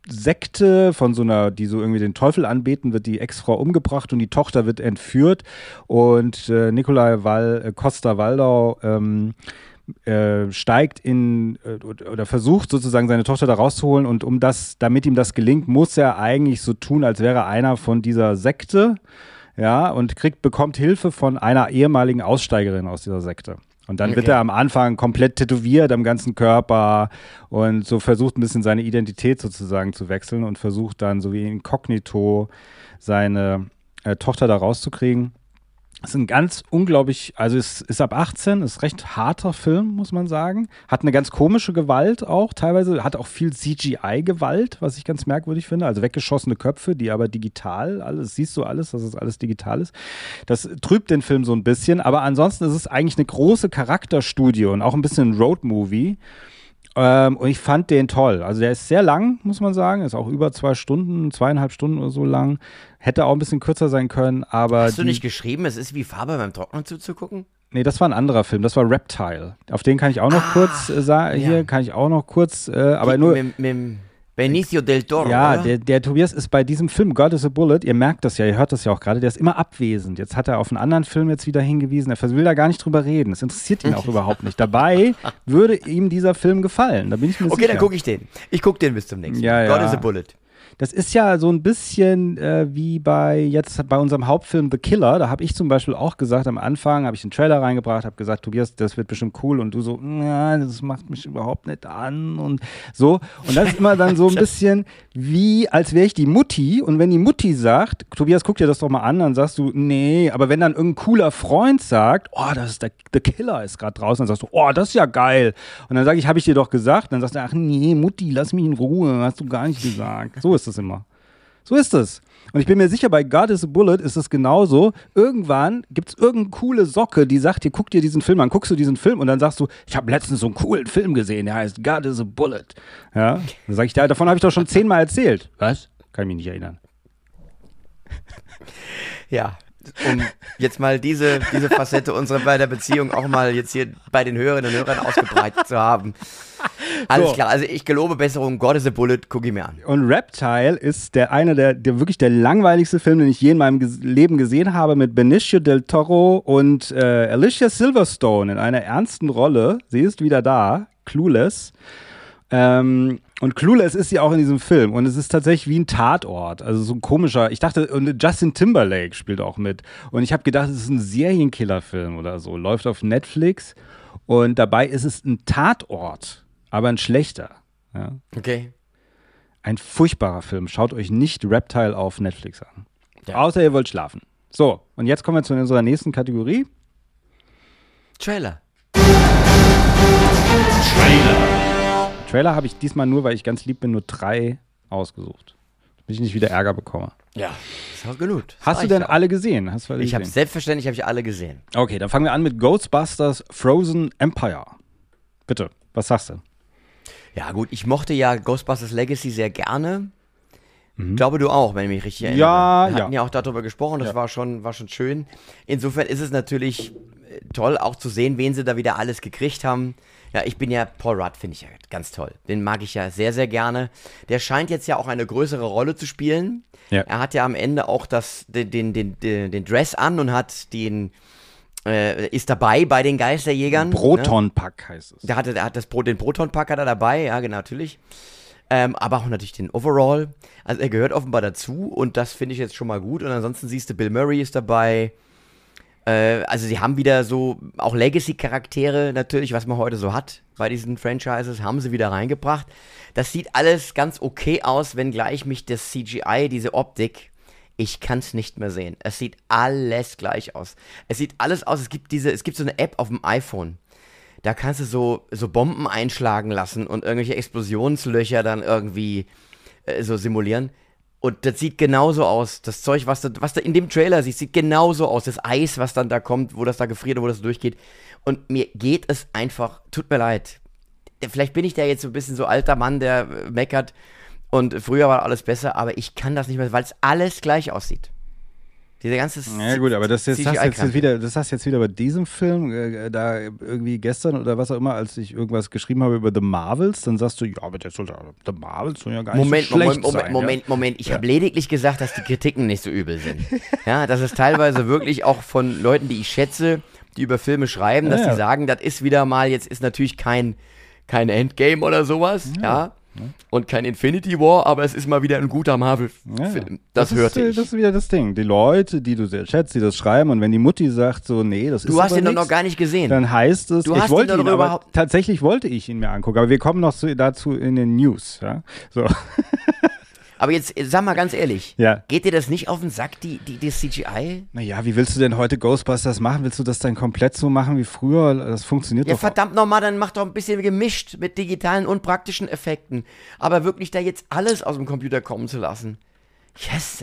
Sekte, von so einer, die so irgendwie den Teufel anbeten, wird die Ex-Frau umgebracht und die Tochter wird entführt. Und äh, Nikolaj Wall, äh, Coster-Waldau, ähm, Äh, steigt in äh, oder versucht sozusagen seine Tochter da rauszuholen und um das, damit ihm das gelingt, muss er eigentlich so tun, als wäre einer von dieser Sekte, ja, und kriegt, bekommt Hilfe von einer ehemaligen Aussteigerin aus dieser Sekte. Und dann okay. wird er am Anfang komplett tätowiert am ganzen Körper und so versucht ein bisschen seine Identität sozusagen zu wechseln und versucht dann so wie inkognito seine äh, Tochter da rauszukriegen. Ist ein ganz unglaublich, also es ist, ist ab achtzehn, ist recht harter Film, muss man sagen. Hat eine ganz komische Gewalt auch, teilweise hat auch viel C G I-Gewalt, was ich ganz merkwürdig finde. Also weggeschossene Köpfe, die aber digital, alles siehst du alles, dass es alles digital ist. Das trübt den Film so ein bisschen, aber ansonsten ist es eigentlich eine große Charakterstudie und auch ein bisschen ein Roadmovie. Ähm, und ich fand den toll. Also der ist sehr lang, muss man sagen. Ist auch über zwei Stunden, zweieinhalb Stunden oder so lang. Hätte auch ein bisschen kürzer sein können, aber... Hast du nicht geschrieben, es ist wie Farbe beim Trocknen zuzugucken? Nee, das war ein anderer Film. Das war Reptile. Auf den kann ich auch noch ah, kurz äh, sagen. Ja. Hier kann ich auch noch kurz... Äh, aber nur... Mit, mit Benicio del Toro. Ja, der, der Tobias ist bei diesem Film God is a Bullet, ihr merkt das ja, ihr hört das ja auch gerade, der ist immer abwesend. Jetzt hat er auf einen anderen Film jetzt wieder hingewiesen, er will da gar nicht drüber reden, das interessiert ihn auch überhaupt nicht. Dabei würde ihm dieser Film gefallen, da bin ich mir okay, sicher. Okay, dann gucke ich den. Ich gucke den bis zum nächsten Mal. Ja, ja. God is a Bullet. Das ist ja so ein bisschen äh, wie bei jetzt bei unserem Hauptfilm The Killer. Da habe ich zum Beispiel auch gesagt, am Anfang habe ich einen Trailer reingebracht, habe gesagt, Tobias, das wird bestimmt cool. Und du so, na, das macht mich überhaupt nicht an und so. Und das ist immer dann so ein bisschen wie, als wäre ich die Mutti. Und wenn die Mutti sagt, Tobias, guck dir das doch mal an, dann sagst du, nee. Aber wenn dann irgendein cooler Freund sagt, oh, das ist der The Killer ist gerade draußen, dann sagst du, oh, das ist ja geil. Und dann sage ich, habe ich dir doch gesagt. Und dann sagst du, ach nee, Mutti, lass mich in Ruhe, hast du gar nicht gesagt. So ist das immer. So ist es. Und ich bin mir sicher, bei God is a Bullet ist es genauso. Irgendwann gibt es irgendeine coole Socke, die sagt, hier, guck dir diesen Film an, guckst du diesen Film und dann sagst du, ich habe letztens so einen coolen Film gesehen, der heißt God is a Bullet. Ja, dann sage ich, ja, davon habe ich doch schon zehnmal erzählt. Was? Kann ich mich nicht erinnern. Ja, um jetzt mal diese, diese Facette unserer beider Beziehung auch mal jetzt hier bei den Hörerinnen und Hörern ausgebreitet zu haben. Alles so. Klar, also ich gelobe Besserung, God is a Bullet, guck ihn mir an. Und Reptile ist der eine, der, der wirklich der langweiligste Film, den ich je in meinem Ges- Leben gesehen habe, mit Benicio del Toro und äh, Alicia Silverstone in einer ernsten Rolle. Sie ist wieder da, Clueless. Ähm, und Clueless ist sie auch in diesem Film und es ist tatsächlich wie ein Tatort, also so ein komischer, ich dachte, und Justin Timberlake spielt auch mit und ich habe gedacht, es ist ein Serienkillerfilm oder so, läuft auf Netflix und dabei ist es ein Tatort, aber ein schlechter. Ja. Okay. Ein furchtbarer Film, schaut euch nicht Reptile auf Netflix an, ja. Außer ihr wollt schlafen. So, und jetzt kommen wir zu unserer nächsten Kategorie. Trailer. Trailer. Trailer habe ich diesmal nur, weil ich ganz lieb bin, nur drei ausgesucht. Damit ich nicht wieder Ärger bekomme. Ja, ist auch genug. Das Hast du denn auch. alle gesehen? Hast du alle ich gesehen? Hab, selbstverständlich habe ich alle gesehen. Okay, dann fangen wir an mit Ghostbusters Frozen Empire. Bitte, was sagst du? Ja gut, ich mochte ja Ghostbusters Legacy sehr gerne. Mhm. Ich glaube, du auch, wenn ich mich richtig erinnere. Ja, Wir hatten ja, ja auch darüber gesprochen, das ja. war, schon, war schon schön. Insofern ist es natürlich toll, auch zu sehen, wen sie da wieder alles gekriegt haben. Ja, ich bin ja, Paul Rudd finde ich ja ganz toll. Den mag ich ja sehr, sehr gerne. Der scheint jetzt ja auch eine größere Rolle zu spielen. Ja. Er hat ja am Ende auch das, den, den, den, den Dress an und hat den, äh, ist dabei bei den Geisterjägern. Proton-Pack, ne? Heißt es. Der hat, der hat das, den Proton-Pack hat er dabei, ja, genau, natürlich. Ähm, aber auch natürlich den Overall. Also er gehört offenbar dazu und das finde ich jetzt schon mal gut. Und ansonsten siehst du, Bill Murray ist dabei. Also sie haben wieder so, auch Legacy-Charaktere natürlich, was man heute so hat bei diesen Franchises, haben sie wieder reingebracht. Das sieht alles ganz okay aus, wenngleich mich das C G I, diese Optik, ich kann es nicht mehr sehen. Es sieht alles gleich aus. Es sieht alles aus, es gibt diese, es gibt so eine App auf dem iPhone, da kannst du so, so Bomben einschlagen lassen und irgendwelche Explosionslöcher dann irgendwie äh, so simulieren. Und das sieht genauso aus. Das Zeug, was du, was du in dem Trailer siehst, sieht genauso aus. Das Eis, was dann da kommt, wo das da gefriert und wo das durchgeht. Und mir geht es einfach, tut mir leid. Vielleicht bin ich da jetzt so ein bisschen so alter Mann, der meckert. Und früher war alles besser, aber ich kann das nicht mehr, weil es alles gleich aussieht. Diese ganze ja gut, aber das, jetzt, das, jetzt wieder, das hast du jetzt wieder bei diesem Film, äh, da irgendwie gestern oder was auch immer, als ich irgendwas geschrieben habe über The Marvels, dann sagst du, ja, aber der soll The Marvels soll ja gar nicht Moment, so schlecht Moment, Moment, sein. Moment, ja? Moment, ich ja. habe lediglich gesagt, dass die Kritiken nicht so übel sind. Ja, dass es teilweise wirklich auch von Leuten, die ich schätze, die über Filme schreiben, dass ja, ja. die sagen, das ist wieder mal, jetzt ist natürlich kein, kein Endgame oder sowas, ja. ja. Und kein Infinity War, aber es ist mal wieder ein guter Marvel-Film. Ja, das das hörte ist, ich. Das ist wieder das Ding. Die Leute, die du sehr schätzt, die das schreiben und wenn die Mutti sagt so, nee, das du ist Du hast ihn doch noch gar nicht gesehen. Dann heißt es, du ich hast wollte ihn, ihn aber überhaupt... tatsächlich wollte ich ihn mir angucken. Aber wir kommen noch zu, dazu in den News. Ja? So. Aber jetzt sag mal ganz ehrlich, ja. geht dir das nicht auf den Sack, die, die, die C G I? Naja, wie willst du denn heute Ghostbusters machen? Willst du das dann komplett so machen wie früher? Das funktioniert ja, doch. Ja, verdammt nochmal, dann mach doch ein bisschen gemischt mit digitalen und praktischen Effekten. Aber wirklich da jetzt alles aus dem Computer kommen zu lassen. Yes,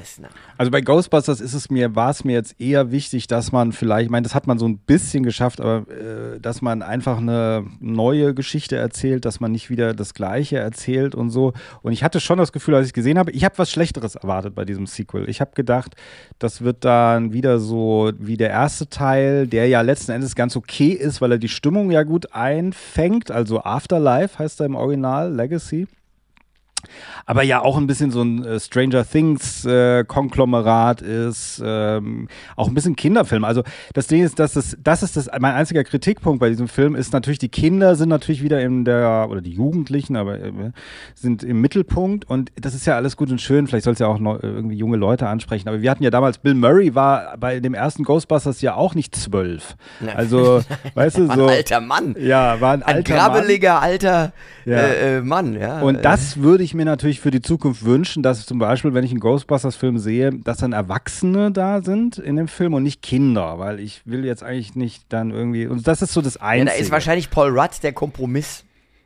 also bei Ghostbusters ist es mir, war es mir jetzt eher wichtig, dass man vielleicht, ich meine, das hat man so ein bisschen geschafft, aber äh, dass man einfach eine neue Geschichte erzählt, dass man nicht wieder das Gleiche erzählt und so. Und ich hatte schon das Gefühl, als ich es gesehen habe, ich habe was Schlechteres erwartet bei diesem Sequel. Ich habe gedacht, das wird dann wieder so wie der erste Teil, der ja letzten Endes ganz okay ist, weil er die Stimmung ja gut einfängt. Also Afterlife heißt er im Original, Legacy. Aber ja auch ein bisschen so ein Stranger Things-Konglomerat äh, ist, ähm, auch ein bisschen Kinderfilm. Also das Ding ist, dass das, das ist das, mein einziger Kritikpunkt bei diesem Film ist natürlich, die Kinder sind natürlich wieder in der, oder die Jugendlichen, aber äh, sind im Mittelpunkt und das ist ja alles gut und schön, vielleicht soll es ja auch noch irgendwie junge Leute ansprechen, aber wir hatten ja damals, Bill Murray war bei dem ersten Ghostbusters ja auch nicht zwölf. Also, weißt du, so. War ein alter Mann. Ja, war ein alter Mann. Ein grabbeliger alter ja. Äh, Mann, ja. Und das würde ich mir natürlich für die Zukunft wünschen, dass zum Beispiel, wenn ich einen Ghostbusters-Film sehe, dass dann Erwachsene da sind in dem Film und nicht Kinder, weil ich will jetzt eigentlich nicht dann irgendwie, und das ist so das Einzige. Ja, da ist wahrscheinlich Paul Rudd der Kompromiss.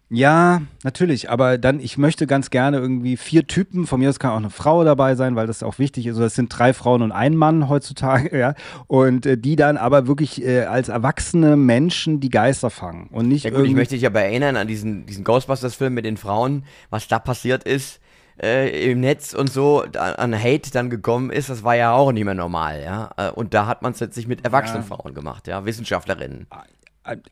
Ja, natürlich, aber dann, ich möchte ganz gerne irgendwie vier Typen, von mir aus kann auch eine Frau dabei sein, weil das auch wichtig ist, das sind drei Frauen und ein Mann heutzutage, ja, und äh, die dann aber wirklich äh, als erwachsene Menschen die Geister fangen und nicht ja gut, irgendwie... Ich möchte dich aber erinnern an diesen, diesen Ghostbusters-Film mit den Frauen, was da passiert ist äh, im Netz und so, an Hate dann gekommen ist, das war ja auch nicht mehr normal, ja, und da hat man es letztlich mit erwachsenen ja. Frauen gemacht, ja, Wissenschaftlerinnen.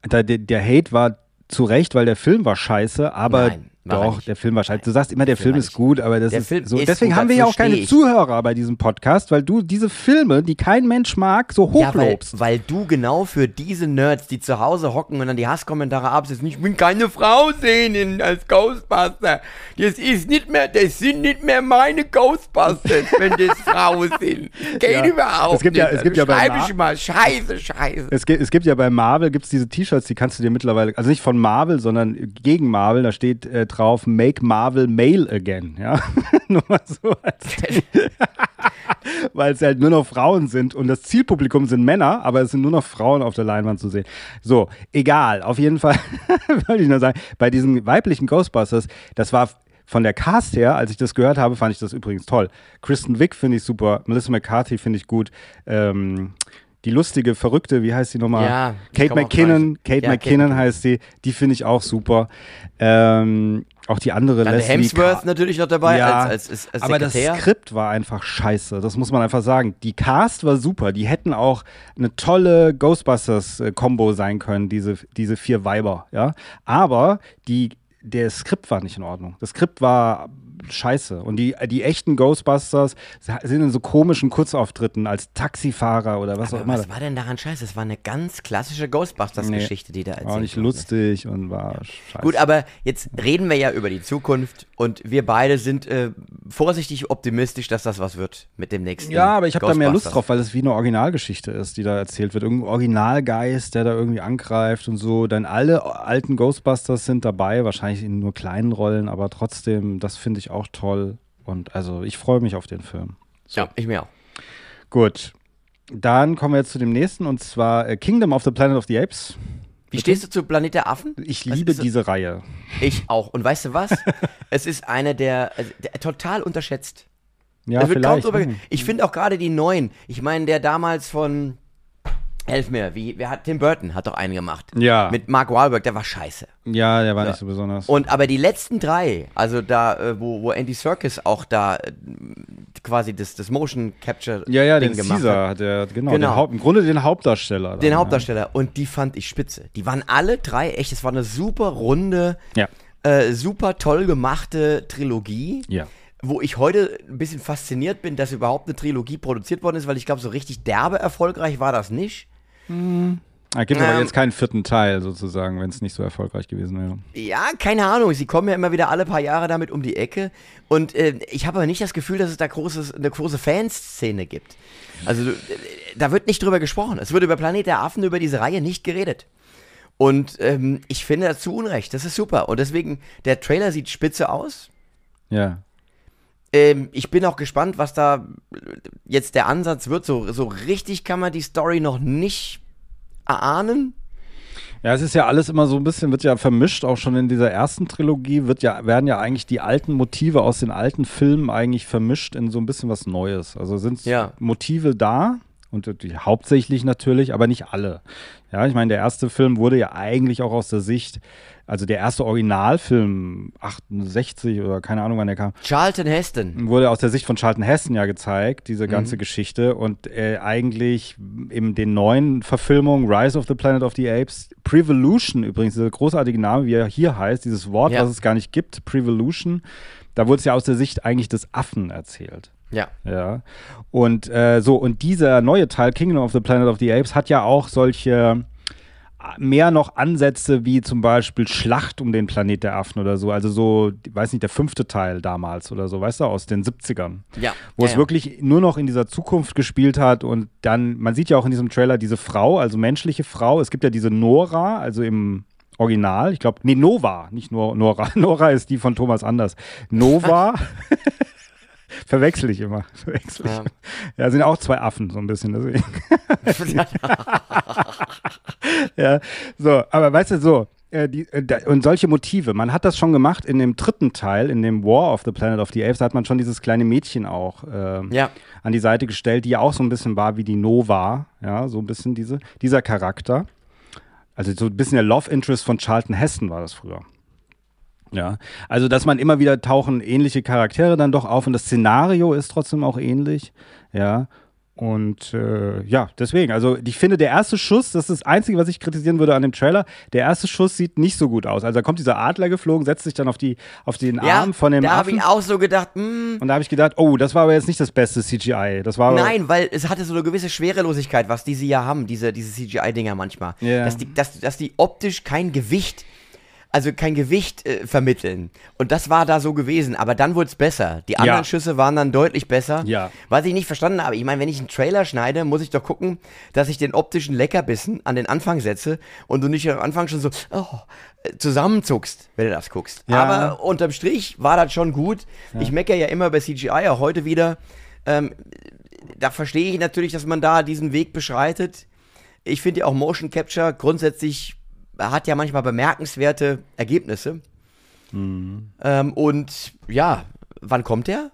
Der, der Hate war zu Recht, weil der Film war scheiße, aber Nein, doch, nicht. der Film war scheiße. Nein, du sagst immer, der, der Film, Film ist gut, aber das ist Film so. Ist deswegen gut, haben wir ja auch keine ich. Zuhörer bei diesem Podcast, weil du diese Filme, die kein Mensch mag, so hochlobst. Ja, weil, weil du genau für diese Nerds, die zu Hause hocken und dann die Hasskommentare absetzen, ich will keine Frau sehen als Ghostbuster. Das ist nicht mehr, das sind nicht mehr meine Ghostbusters, wenn das Frauen sind. Geht ja. überhaupt es gibt nicht. Ja, es gibt ja bei Mar- ich mal, scheiße, scheiße. Es gibt, es gibt ja bei Marvel, gibt es diese T-Shirts, die kannst du dir mittlerweile, also nicht von Marvel, sondern gegen Marvel, da steht äh, drauf, make Marvel male again, ja, nur mal so, weil es halt nur noch Frauen sind und das Zielpublikum sind Männer, aber es sind nur noch Frauen auf der Leinwand zu sehen. So, egal, auf jeden Fall wollte ich nur sagen, bei diesen weiblichen Ghostbusters, das war von der Cast her, als ich das gehört habe, fand ich das übrigens toll. Kristen Wiig finde ich super, Melissa McCarthy finde ich gut, ähm, die lustige, verrückte, wie heißt die nochmal? Ja, Kate McKinnon, Kate ja, McKinnon Kate heißt die, die finde ich auch super. Ähm, auch die andere Leslie. Hemsworth Ka- natürlich noch dabei ja, als, als, als aber das Skript war einfach scheiße, das muss man einfach sagen. Die Cast war super, die hätten auch eine tolle Ghostbusters-Kombo sein können, diese, diese vier Weiber, ja. Aber die, der Skript war nicht in Ordnung. Das Skript war scheiße. Und die, die echten Ghostbusters sind in so komischen Kurzauftritten als Taxifahrer oder was aber auch immer. Was war denn daran scheiße? Es war eine ganz klassische Ghostbusters-Geschichte, nee, die da erzählt wurde. War nicht lustig und war ja. scheiße. Gut, aber jetzt reden wir ja über die Zukunft und wir beide sind äh, vorsichtig optimistisch, dass das was wird mit dem nächsten Ja, aber ich habe da mehr Lust drauf, weil es wie eine Originalgeschichte ist, die da erzählt wird. Irgendein Originalgeist, der da irgendwie angreift und so. Dann alle alten Ghostbusters sind dabei, wahrscheinlich in nur kleinen Rollen, aber trotzdem, das finde ich auch toll und also ich freue mich auf den Film. So. Ja, ich mir auch. Gut, dann kommen wir jetzt zu dem nächsten und zwar äh, Kingdom of the Planet of the Apes. Wie Bitte? Stehst du zu Planet der Affen? Ich was liebe diese Reihe. Ich auch. Und weißt du was? Es ist eine der, der total unterschätzt. Ja, wird vielleicht. Kaum drüber, ich finde auch gerade die neuen. Ich meine, der damals von Helf mir, wie, wer hat, Tim Burton hat doch einen gemacht. Ja. Mit Mark Wahlberg, der war scheiße. Ja, der war ja. nicht so besonders. Und aber die letzten drei, also da, wo, wo Andy Serkis auch da quasi das, das Motion Capture ja, ja, Ding gemacht Caesar, hat. Der, genau, genau. Den Haupt, im Grunde den Hauptdarsteller. Dann, den Hauptdarsteller. Ja. Und die fand ich spitze. Die waren alle drei echt, es war eine super runde, ja. äh, super toll gemachte Trilogie. Ja. Wo ich heute ein bisschen fasziniert bin, dass überhaupt eine Trilogie produziert worden ist, weil ich glaube, so richtig derbe erfolgreich war das nicht. Hm. Da gibt es ähm, aber jetzt keinen vierten Teil sozusagen, wenn es nicht so erfolgreich gewesen wäre. Ja, keine Ahnung. Sie kommen ja immer wieder alle paar Jahre damit um die Ecke. Und äh, ich habe aber nicht das Gefühl, dass es da großes, eine große Fanszene gibt. Also da wird nicht drüber gesprochen. Es wird über Planet der Affen, über diese Reihe nicht geredet. Und ähm, ich finde das zu Unrecht. Das ist super. Und deswegen, der Trailer sieht spitze aus. Ja. Ähm, ich bin auch gespannt, was da jetzt der Ansatz wird. So, so richtig kann man die Story noch nicht erahnen. Ja, es ist ja alles immer so ein bisschen, wird ja vermischt, auch schon in dieser ersten Trilogie wird ja, werden ja eigentlich die alten Motive aus den alten Filmen eigentlich vermischt in so ein bisschen was Neues. Also sind ja Motive da und die, hauptsächlich natürlich, aber nicht alle. Ja, ich meine, der erste Film wurde ja eigentlich auch aus der Sicht, also der erste Originalfilm, achtundsechzig oder keine Ahnung, wann der kam. Charlton Heston. Wurde aus der Sicht von Charlton Heston ja gezeigt, diese ganze mhm. Geschichte. Und äh, eigentlich in den neuen Verfilmungen, Rise of the Planet of the Apes, Prevolution übrigens, dieser großartige Name, wie er hier heißt, dieses Wort, ja. was es gar nicht gibt, Prevolution, da wurde es ja aus der Sicht eigentlich des Affen erzählt. Ja. ja. Und äh, so, und dieser neue Teil, Kingdom of the Planet of the Apes, hat ja auch solche mehr noch Ansätze wie zum Beispiel Schlacht um den Planet der Affen oder so. Also so, weiß nicht, der fünfte Teil damals oder so, weißt du, aus den siebzigern. Ja. Wo ja, es ja. wirklich nur noch in dieser Zukunft gespielt hat und dann, man sieht ja auch in diesem Trailer diese Frau, also menschliche Frau. Es gibt ja diese Nora, also im Original, ich glaube, nee, Nova, nicht nur Nora. Nora ist die von Thomas Anders. Nova. Verwechsel ich immer. Verwechsel ich. Ja. ja, sind auch zwei Affen, so ein bisschen. Deswegen. ja, so, aber weißt du, so, äh, die, äh, und solche Motive. Man hat das schon gemacht in dem dritten Teil, in dem War of the Planet of the Apes, da hat man schon dieses kleine Mädchen auch äh, ja. an die Seite gestellt, die ja auch so ein bisschen war wie die Nova, ja, so ein bisschen diese, dieser Charakter. Also so ein bisschen der Love Interest von Charlton Heston war das früher. Ja, also dass man immer wieder tauchen ähnliche Charaktere dann doch auf und das Szenario ist trotzdem auch ähnlich, ja, und äh, ja, deswegen, also ich finde der erste Schuss, das ist das Einzige, was ich kritisieren würde an dem Trailer, der erste Schuss sieht nicht so gut aus, also da kommt dieser Adler geflogen, setzt sich dann auf, die, auf den ja, Arm von dem Affen. Ja, da habe ich auch so gedacht, mh. Und da habe ich gedacht, oh, das war aber jetzt nicht das beste C G I. Das war Nein, weil es hatte so eine gewisse Schwerelosigkeit, was die sie ja haben, diese, diese C G I-Dinger manchmal, yeah. dass, die, dass, dass die optisch kein Gewicht Also kein Gewicht äh, vermitteln. Und das war da so gewesen. Aber dann wurde es besser. Die anderen ja. Schüsse waren dann deutlich besser. Ja. Was ich nicht verstanden habe. Ich meine, wenn ich einen Trailer schneide, muss ich doch gucken, dass ich den optischen Leckerbissen an den Anfang setze und du nicht am Anfang schon so oh, zusammenzuckst, wenn du das guckst. Ja. Aber unterm Strich war das schon gut. Ja. Ich meckere ja immer über C G I, auch heute wieder. Ähm, da verstehe ich natürlich, dass man da diesen Weg beschreitet. Ich finde ja auch Motion Capture grundsätzlich hat ja manchmal bemerkenswerte Ergebnisse. Mhm. Ähm, und ja, wann kommt der?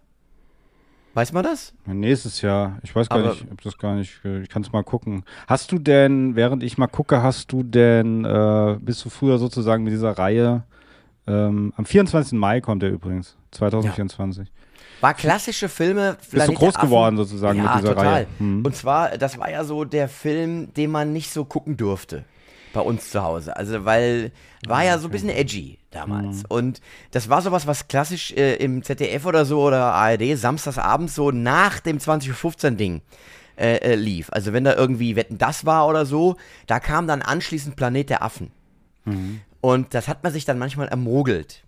Weiß man das? Nächstes Jahr. Ich weiß gar Aber nicht, ob das gar nicht. Ich kann es mal gucken. Hast du denn, während ich mal gucke, hast du denn, äh, bist du früher sozusagen mit dieser Reihe? Ähm, am vierundzwanzigsten Mai kommt der übrigens, zwanzig vierundzwanzig. Ja. War klassische Filme. Ist so groß geworden sozusagen ja, mit dieser total. Reihe. Mhm. Und zwar, das war ja so der Film, den man nicht so gucken durfte. Bei uns zu Hause, also weil, war ja so ein bisschen edgy damals mhm. und das war sowas, was klassisch äh, im Z D F oder so oder A R D samstagsabends so nach dem zwanzig Uhr fünfzehn Ding äh, äh, lief, also wenn da irgendwie Wetten, das war oder so, da kam dann anschließend Planet der Affen mhm. und das hat man sich dann manchmal ermogelt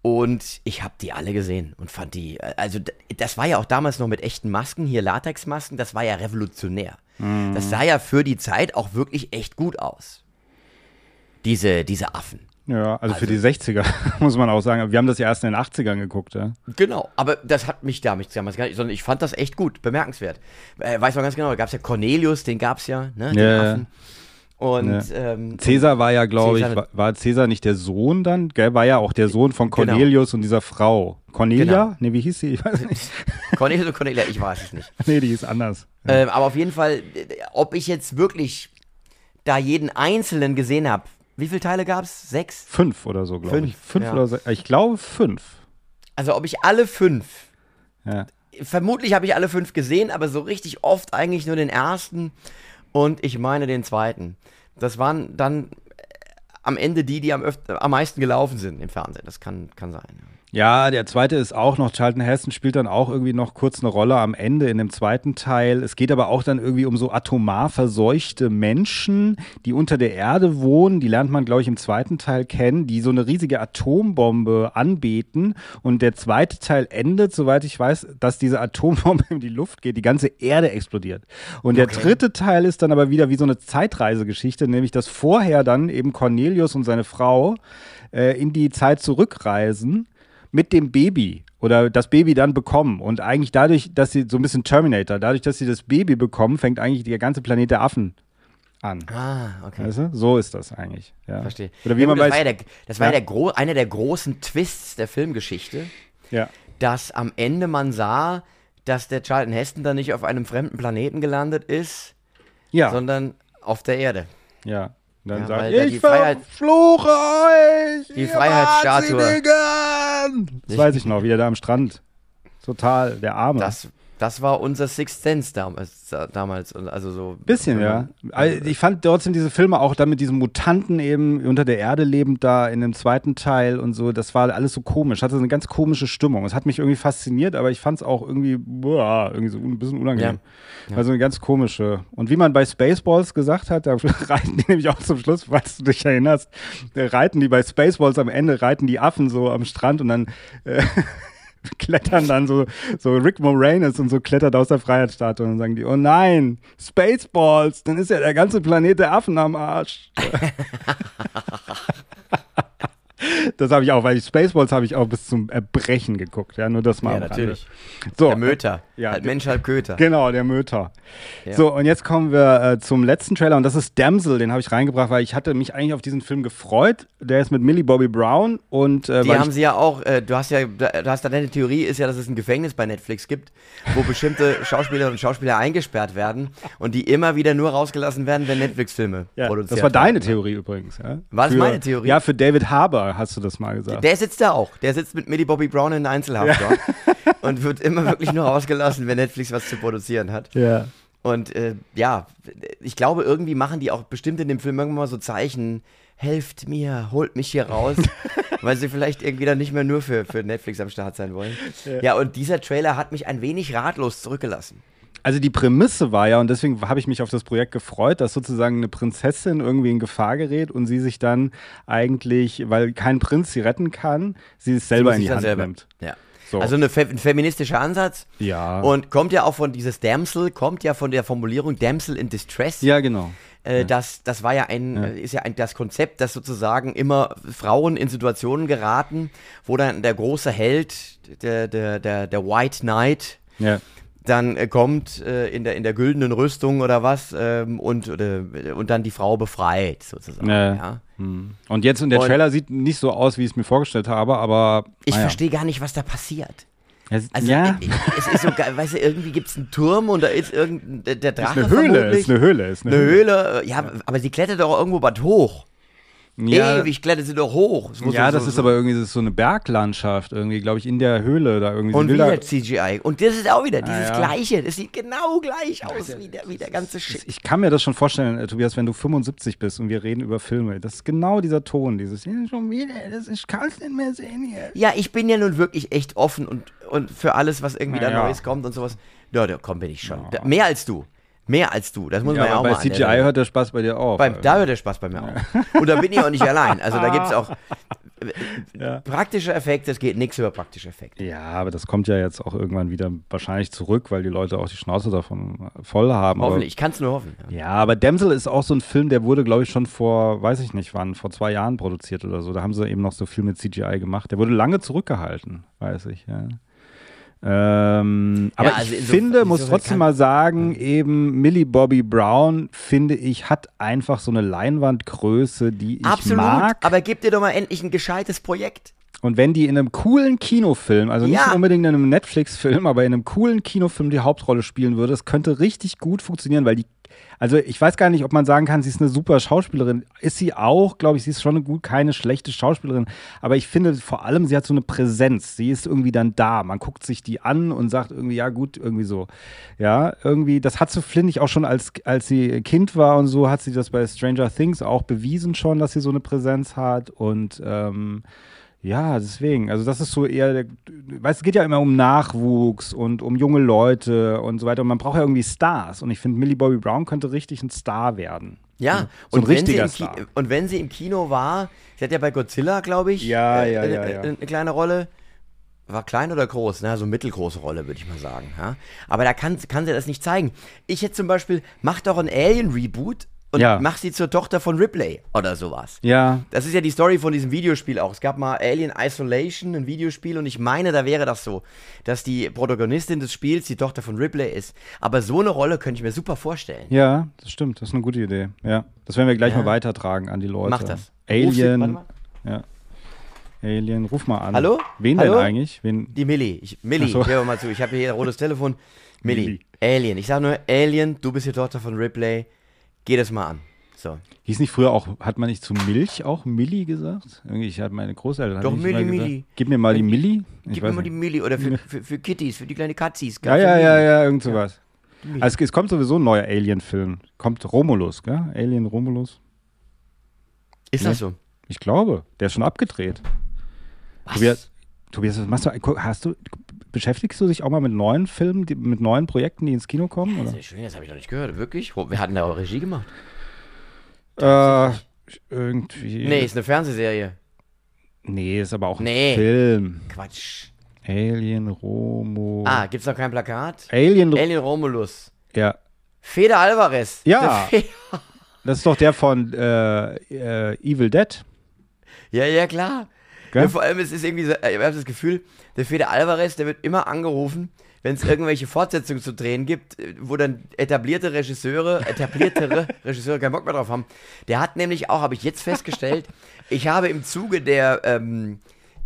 und ich habe die alle gesehen und fand die, also das war ja auch damals noch mit echten Masken, hier Latexmasken, das war ja revolutionär, mhm. das sah ja für die Zeit auch wirklich echt gut aus. Diese, diese Affen. Ja, also, also für die sechziger, muss man auch sagen. Wir haben das ja erst in den achtzigern geguckt, ja. Genau, aber das hat mich damals gar nicht, sondern ich fand das echt gut, bemerkenswert. Äh, weiß man ganz genau, da gab es ja Cornelius, den gab es ja, ne, den yeah. Affen. Und, ja. ähm, Cäsar war ja, glaube ich, war, war Cäsar nicht der Sohn dann? Gell? War ja auch der Sohn von Cornelius genau. und dieser Frau. Cornelia? Genau. Ne, wie hieß sie? Ich weiß nicht. Cornelius und Cornelia, ich weiß es nicht. Nee, die ist anders. Ja. Ähm, aber auf jeden Fall, ob ich jetzt wirklich da jeden Einzelnen gesehen habe, wie viele Teile gab es? Sechs? Fünf oder so, glaube ich. Fünf ja. oder sechs. Ich glaube fünf. Also ob ich alle fünf. Ja. Vermutlich habe ich alle fünf gesehen, aber so richtig oft eigentlich nur den ersten und ich meine den zweiten. Das waren dann am Ende die, die am, öfter, am meisten gelaufen sind im Fernsehen. Das kann, kann sein. Ja, der zweite ist auch noch, Charlton Heston spielt dann auch irgendwie noch kurz eine Rolle am Ende in dem zweiten Teil. Es geht aber auch dann irgendwie um so atomar verseuchte Menschen, die unter der Erde wohnen. Die lernt man, glaube ich, im zweiten Teil kennen, die so eine riesige Atombombe anbeten. Und der zweite Teil endet, soweit ich weiß, dass diese Atombombe in die Luft geht, die ganze Erde explodiert. Und okay. der dritte Teil ist dann aber wieder wie so eine Zeitreisegeschichte, nämlich dass vorher dann eben Cornelius und seine Frau äh, in die Zeit zurückreisen, mit dem Baby oder das Baby dann bekommen. Und eigentlich dadurch, dass sie so ein bisschen Terminator, dadurch, dass sie das Baby bekommen, fängt eigentlich der ganze Planet der Affen an. Ah, okay. Weißt du? So ist das eigentlich. Ja. Verstehe. Oder wie ja, man das weiß, war ja der, das war ja, ja der Gro- einer der großen Twists der Filmgeschichte, ja, dass am Ende man sah, dass der Charlton Heston dann nicht auf einem fremden Planeten gelandet ist, ja, sondern auf der Erde. Ja. Und dann ja, sagt, ich verfluche euch! Die Freiheitsstatue. Das weiß ich noch, wieder da am Strand. Total, der Arme. Das, das war unser Sixth Sense damals. damals also so bisschen, ja. Also ich fand trotzdem diese Filme auch da mit diesen Mutanten eben unter der Erde lebend da in dem zweiten Teil und so. Das war alles so komisch. Hatte so eine ganz komische Stimmung. Es hat mich irgendwie fasziniert, aber ich fand es auch irgendwie, boah, irgendwie so ein bisschen unangenehm. Ja. Ja. Also eine ganz komische. Und wie man bei Spaceballs gesagt hat, da reiten die nämlich auch zum Schluss, falls du dich erinnerst, reiten die bei Spaceballs am Ende, reiten die Affen so am Strand und dann äh, klettern dann so, so Rick Moranis und so klettert aus der Freiheitsstatue und dann sagen die, oh nein, Spaceballs, dann ist ja der ganze Planet der Affen am Arsch. Das habe ich auch, weil ich Spaceballs habe ich auch bis zum Erbrechen geguckt, ja, nur das mal. Ja, natürlich. So, der Möter, ja, halb Mensch, halb Köter. Genau, der Möter. Ja. So, und jetzt kommen wir äh, zum letzten Trailer und das ist Damsel, den habe ich reingebracht, weil ich hatte mich eigentlich auf diesen Film gefreut. Der ist mit Millie Bobby Brown und äh, die haben ich, sie ja auch, äh, du hast ja, du hast da deine Theorie ist ja, dass es ein Gefängnis bei Netflix gibt, wo bestimmte Schauspielerinnen und Schauspieler eingesperrt werden und die immer wieder nur rausgelassen werden, wenn Netflix-Filme ja, produziert werden. Das war deine Theorie übrigens, ja? War das für, meine Theorie? Ja, für David Harbour. Hast du das mal gesagt? Der sitzt da auch. Der sitzt mit Millie Bobby Brown in Einzelhaft ja. dort und wird immer wirklich nur rausgelassen, wenn Netflix was zu produzieren hat. Ja. Und äh, ja, ich glaube, irgendwie machen die auch bestimmt in dem Film irgendwann mal so Zeichen, helft mir, holt mich hier raus, weil sie vielleicht irgendwie dann nicht mehr nur für, für Netflix am Start sein wollen. Ja. Ja, und dieser Trailer hat mich ein wenig ratlos zurückgelassen. Also die Prämisse war ja, und deswegen habe ich mich auf das Projekt gefreut, dass sozusagen eine Prinzessin irgendwie in Gefahr gerät und sie sich dann eigentlich, weil kein Prinz sie retten kann, sie es selber sie in die Hand selber. nimmt. Ja. So. Also eine fe- ein feministischer Ansatz. Ja. Und kommt ja auch von dieses Damsel, kommt ja von der Formulierung Damsel in Distress. Ja, genau. Äh, ja. Das, das war ja ein, ja. ist ja ein, das Konzept, dass sozusagen immer Frauen in Situationen geraten, wo dann der große Held, der, der, der, der White Knight, ja. dann äh, kommt äh, in der in der güldenen Rüstung oder was ähm, und oder, und dann die Frau befreit sozusagen. Ja. Ja. Hm. Und jetzt und der und Trailer sieht nicht so aus, wie ich es mir vorgestellt habe, aber ich naja. verstehe gar nicht, was da passiert. Es, also ja. äh, es ist so geil, weißt du, irgendwie gibt's einen Turm und da ist irgendein der, der Drache. Ist eine Höhle, vermutlich. ist eine Höhle, ist eine, eine Höhle. Höhle. Ja, ja, aber sie klettert doch irgendwo was hoch. Ja. Ewig klettert sie doch hoch. So, ja, so, das so, ist so. aber irgendwie das ist so eine Berglandschaft irgendwie, glaube ich, in der Höhle da irgendwie. Und wieder C G I. Und das ist auch wieder dieses ah, ja. Gleiche. Das sieht genau gleich aus ja, wie, der, wie der ganze Shit. Ich kann mir das schon vorstellen, Tobias, wenn du fünfundsiebzig bist und wir reden über Filme. Das ist genau dieser Ton, dieses schon wieder, das ist, ich kann es nicht mehr sehen hier. Ja, ich bin ja nun wirklich echt offen und, und für alles, was irgendwie ja, da Neues ja. kommt und sowas. Ja, da komm, bin ich schon. Ja. Da, mehr als du. Mehr als du, das muss ja, man ja auch bei mal bei C G I annehmen. Hört der Spaß bei dir auf. Bei, da hört der Spaß bei mir ja. auf. Und da bin ich auch nicht allein. Also da gibt es auch ja. praktische Effekte, es geht nichts über praktische Effekte. Ja, aber das kommt ja jetzt auch irgendwann wieder wahrscheinlich zurück, weil die Leute auch die Schnauze davon voll haben. Hoffentlich, aber, ich kann es nur hoffen. Ja. ja, aber Damsel ist auch so ein Film, der wurde, glaube ich, schon vor, weiß ich nicht wann, vor zwei Jahren produziert oder so. Da haben sie eben noch so viel mit C G I gemacht. Der wurde lange zurückgehalten, weiß ich, ja. Ähm, ja, aber also ich finde, so, muss so trotzdem mal sagen, eben Millie Bobby Brown, finde ich, hat einfach so eine Leinwandgröße, die ich Absolut, mag. Aber gib dir doch mal endlich ein gescheites Projekt. Und wenn die in einem coolen Kinofilm, also nicht ja. unbedingt in einem Netflix-Film, aber in einem coolen Kinofilm die Hauptrolle spielen würde, das könnte richtig gut funktionieren, weil die, also ich weiß gar nicht, ob man sagen kann, sie ist eine super Schauspielerin. Ist sie auch, glaube ich, sie ist schon eine gut, keine schlechte Schauspielerin. Aber ich finde vor allem, sie hat so eine Präsenz. Sie ist irgendwie dann da. Man guckt sich die an und sagt irgendwie, ja gut, irgendwie so. Ja, irgendwie, das hat sie, finde ich, auch schon als, als sie Kind war und so, hat sie das bei Stranger Things auch bewiesen schon, dass sie so eine Präsenz hat und, ähm, ja, deswegen, also das ist so eher, weißt, es geht ja immer um Nachwuchs und um junge Leute und so weiter und man braucht ja irgendwie Stars und ich finde, Millie Bobby Brown könnte richtig ein Star werden. Ja, so ein und, richtiger wenn sie im Star. Ki- und wenn sie im Kino war, sie hat ja bei Godzilla, glaube ich, ja, äh, ja, ja, ja. eine kleine Rolle, war klein oder groß, na, so mittelgroße Rolle, würde ich mal sagen, ja? Aber da kann, kann sie das nicht zeigen. Ich hätte zum Beispiel, mach doch ein Alien-Reboot und ja. mach sie zur Tochter von Ripley oder sowas. Ja. Das ist ja die Story von diesem Videospiel auch. Es gab mal Alien Isolation, ein Videospiel, und ich meine, da wäre das so, dass die Protagonistin des Spiels die Tochter von Ripley ist. Aber so eine Rolle könnte ich mir super vorstellen. Ja, das stimmt. Das ist eine gute Idee. Ja. Das werden wir gleich ja. mal weitertragen an die Leute. Mach das. Alien. Ruf sie, ja. Alien, ruf mal an. Hallo? Wen Hallo? denn eigentlich? Wen? Die Milli. Ich, Milli, so. Hör mal zu. Ich habe hier ein rotes Telefon. Milli. Milli. Alien. Ich sage nur, Alien, du bist die Tochter von Ripley. Geh das mal an. So. Hieß nicht früher auch, hat man nicht zu Milch auch Milli gesagt? Irgendwie, ich hatte meine Großeltern. Doch, Milli, Milli. Gib mir mal die Milli. Ich Gib mir mal die Milli. Oder für, für, für Kitties, für die kleine Katzis. Ja, ja, ja, ja, irgend sowas. Ja. Also, es kommt sowieso ein neuer Alien-Film. Kommt Romulus, gell? Alien Romulus. Ist nee? das so? Ich glaube. Der ist schon abgedreht. Was? Tobias, Tobias was machst du, hast du, beschäftigst du dich auch mal mit neuen Filmen, die, mit neuen Projekten, die ins Kino kommen? Ja, das ist schön, das habe ich noch nicht gehört. Wirklich? Wer hat denn da auch Regie gemacht? Äh, irgendwie. Nee, ist eine Fernsehserie. Nee, ist aber auch ein nee. Film. Quatsch. Alien Romulus. Ah, gibt's noch kein Plakat? Alien, Alien Romulus. Ja. Fede Alvarez. Ja. Fe das ist doch der von äh, äh, Evil Dead. Ja, ja, klar. Ja, vor allem, es ist irgendwie so, ich habe das Gefühl, der Fede Alvarez, der wird immer angerufen, wenn es irgendwelche Fortsetzungen zu drehen gibt, wo dann etablierte Regisseure, etabliertere Regisseure keinen Bock mehr drauf haben. Der hat nämlich auch, habe ich jetzt festgestellt, ich habe im Zuge der, ähm,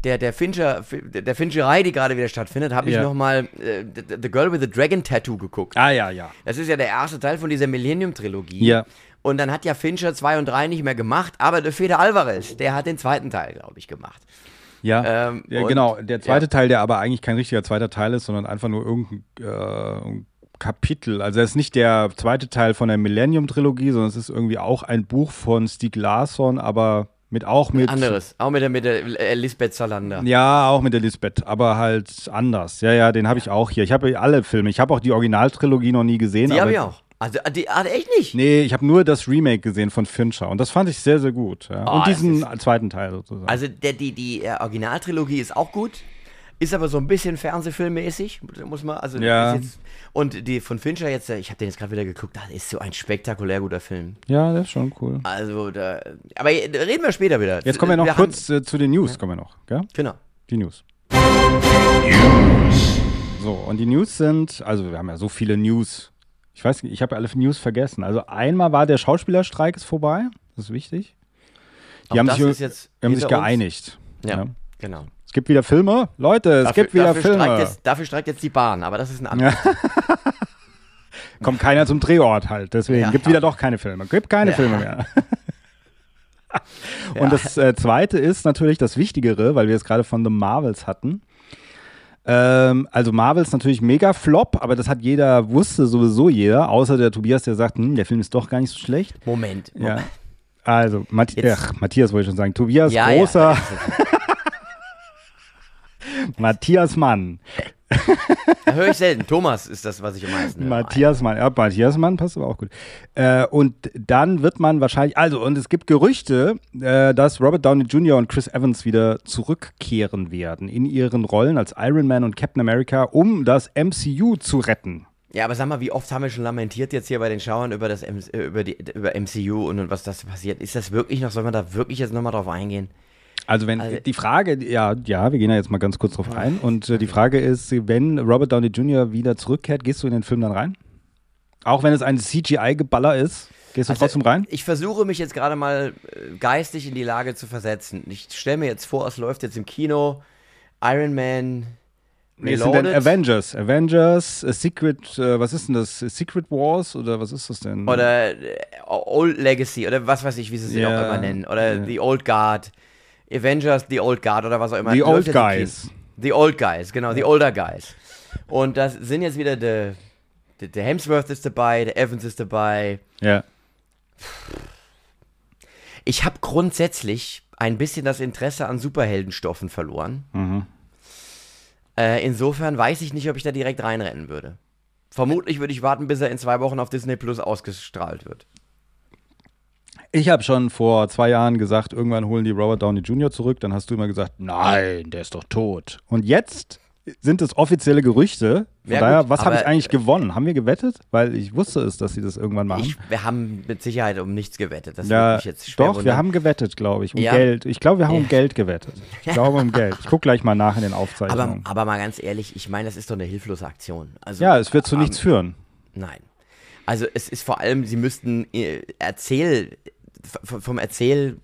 der, der, Fincher, der Fincherei, die gerade wieder stattfindet, habe ich yeah. nochmal äh, the, the Girl with the Dragon Tattoo geguckt. Ah, ja, ja. Das ist ja der erste Teil von dieser Millennium-Trilogie. Ja. Yeah. Und dann hat ja Fincher zwei und drei nicht mehr gemacht, aber der Fede Alvarez, der hat den zweiten Teil, glaube ich, gemacht. Ja, ähm, ja und, genau. Der zweite ja. Teil, der aber eigentlich kein richtiger zweiter Teil ist, sondern einfach nur irgendein äh, Kapitel. Also es ist nicht der zweite Teil von der Millennium-Trilogie, sondern es ist irgendwie auch ein Buch von Stieg Larsson, aber mit auch mit... Anderes, auch mit der, mit der äh, Lisbeth Salander. Ja, auch mit der Lisbeth, aber halt anders. Ja, ja, den habe ich auch hier. Ich habe alle Filme. Ich habe auch die Originaltrilogie noch nie gesehen. Die habe ich auch. Also, die, also echt nicht? Nee, ich habe nur das Remake gesehen von Fincher und das fand ich sehr, sehr gut. Ja. Oh, und diesen ist, zweiten Teil sozusagen. Also der, die, die Originaltrilogie ist auch gut, ist aber so ein bisschen Fernsehfilmmäßig, muss man, also ja. jetzt, und die von Fincher jetzt, ich habe den jetzt gerade wieder geguckt, das ist so ein spektakulär guter Film. Ja, das ist schon cool. Also da, aber reden wir später wieder. Jetzt kommen wir noch wir kurz haben, zu den News, ja. kommen wir noch, gell? Genau. Die News. News. So, und die News sind, also wir haben ja so viele News. Ich weiß nicht, ich habe alle News vergessen. Also einmal war der Schauspielerstreik ist vorbei, das ist wichtig. Die haben sich, ist jetzt haben sich geeinigt. Ja, ja, genau. Es gibt wieder Filme. Leute, dafür, es gibt wieder Filme. Streikt jetzt, dafür streikt jetzt die Bahn, aber das ist ein anderes. Ja. Kommt keiner zum Drehort halt, deswegen ja, gibt ja. wieder doch keine Filme. Gibt keine ja. Filme mehr. Und ja. das äh, Zweite ist natürlich das Wichtigere, weil wir es gerade von The Marvels hatten. Also Marvel ist natürlich mega Flop, aber das hat jeder, wusste sowieso jeder, außer der Tobias, der sagt, hm, der Film ist doch gar nicht so schlecht. Moment. Moment. Ja. Also, Mathi Ach, Matthias wollte ich schon sagen, Tobias, ja, großer ja. Matthias Mann. Da höre ich selten. Thomas ist das, was ich am meisten höre. Matthias Mann, ja, Matthias Mann passt aber auch gut. Äh, und dann wird man wahrscheinlich, also, und es gibt Gerüchte, äh, dass Robert Downey Junior und Chris Evans wieder zurückkehren werden in ihren Rollen als Iron Man und Captain America, um das M C U zu retten. Ja, aber sag mal, wie oft haben wir schon lamentiert jetzt hier bei den Schauern über das über die, über M C U und, und was das passiert? Ist das wirklich noch, soll man da wirklich jetzt nochmal drauf eingehen? Also wenn also, die Frage, ja, ja, wir gehen ja jetzt mal ganz kurz drauf ein. Und äh, die Frage ist, wenn Robert Downey Junior wieder zurückkehrt, gehst du in den Film dann rein? Auch wenn es ein C G I-Geballer ist, gehst du also trotzdem rein? Ich versuche mich jetzt gerade mal geistig in die Lage zu versetzen. Ich stelle mir jetzt vor, es läuft jetzt im Kino Iron Man. Nee, es sind denn Avengers. Avengers, äh, Secret, äh, was ist denn das? Secret Wars oder was ist das denn? Oder äh, Old Legacy oder was weiß ich, wie sie es yeah. auch immer nennen. Oder yeah. The Old Guard. Avengers, The Old Guard oder was auch immer. The Old Guys. The Old Guys, genau, The Older Guys. Und das sind jetzt wieder der de, de Hemsworth ist dabei, der Evans ist dabei. Ja. Ich habe grundsätzlich ein bisschen das Interesse an Superheldenstoffen verloren. Mhm. Äh, insofern weiß ich nicht, ob ich da direkt reinrennen würde. Vermutlich würde ich warten, bis er in zwei Wochen auf Disney Plus ausgestrahlt wird. Ich habe schon vor zwei Jahren gesagt, irgendwann holen die Robert Downey Junior zurück. Dann hast du immer gesagt, nein, der ist doch tot. Und jetzt sind es offizielle Gerüchte. Von ja, daher, gut, was habe ich eigentlich gewonnen? Haben wir gewettet? Weil ich wusste es, dass sie das irgendwann machen. Ich, wir haben mit Sicherheit um nichts gewettet. Das ja, wird mich jetzt schwer doch, wundern. Wir haben gewettet, glaube ich, um ja. Geld. Ich glaube, wir haben ja. um Geld gewettet. Ich glaube, um Geld. Ich gucke gleich mal nach in den Aufzeichnungen. Aber, aber mal ganz ehrlich, ich meine, das ist doch eine hilflose Aktion. Also, ja, es wird zu ähm, nichts führen. Nein. Also es ist vor allem, sie müssten erzähl, vom Erzähl...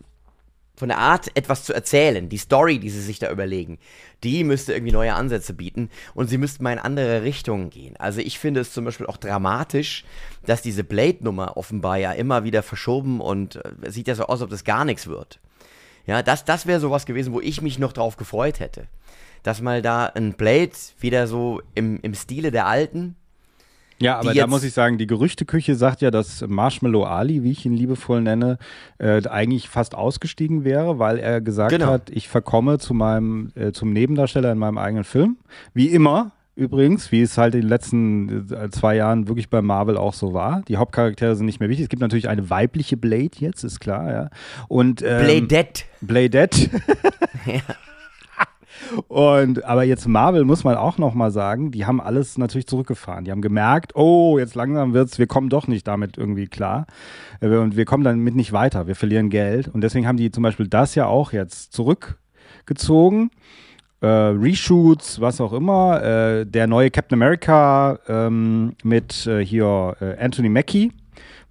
von der Art, etwas zu erzählen, die Story, die sie sich da überlegen, die müsste irgendwie neue Ansätze bieten und sie müssten mal in andere Richtungen gehen. Also ich finde es zum Beispiel auch dramatisch, dass diese Blade-Nummer offenbar ja immer wieder verschoben und äh, sieht ja so aus, als ob das gar nichts wird. Ja, das, das wäre sowas gewesen, wo ich mich noch drauf gefreut hätte. Dass mal da ein Blade wieder so im, im Stile der Alten. Ja, aber da muss ich sagen, die Gerüchteküche sagt ja, dass Marshmallow Ali, wie ich ihn liebevoll nenne, äh, eigentlich fast ausgestiegen wäre, weil er gesagt genau. hat, ich verkomme zu meinem, äh, zum Nebendarsteller in meinem eigenen Film. Wie immer übrigens, wie es halt in den letzten äh, zwei Jahren wirklich bei Marvel auch so war. Die Hauptcharaktere sind nicht mehr wichtig. Es gibt natürlich eine weibliche Blade jetzt, ist klar, ja. Und ähm, Bladette. Bladette. Ja. Und, aber jetzt Marvel muss man auch nochmal sagen, die haben alles natürlich zurückgefahren. Die haben gemerkt, oh, jetzt langsam wird's, wir kommen doch nicht damit irgendwie klar. Und wir kommen damit nicht weiter, wir verlieren Geld. Und deswegen haben die zum Beispiel das ja auch jetzt zurückgezogen. Äh, Reshoots, was auch immer. Äh, der neue Captain America ähm, mit äh, hier äh, Anthony Mackie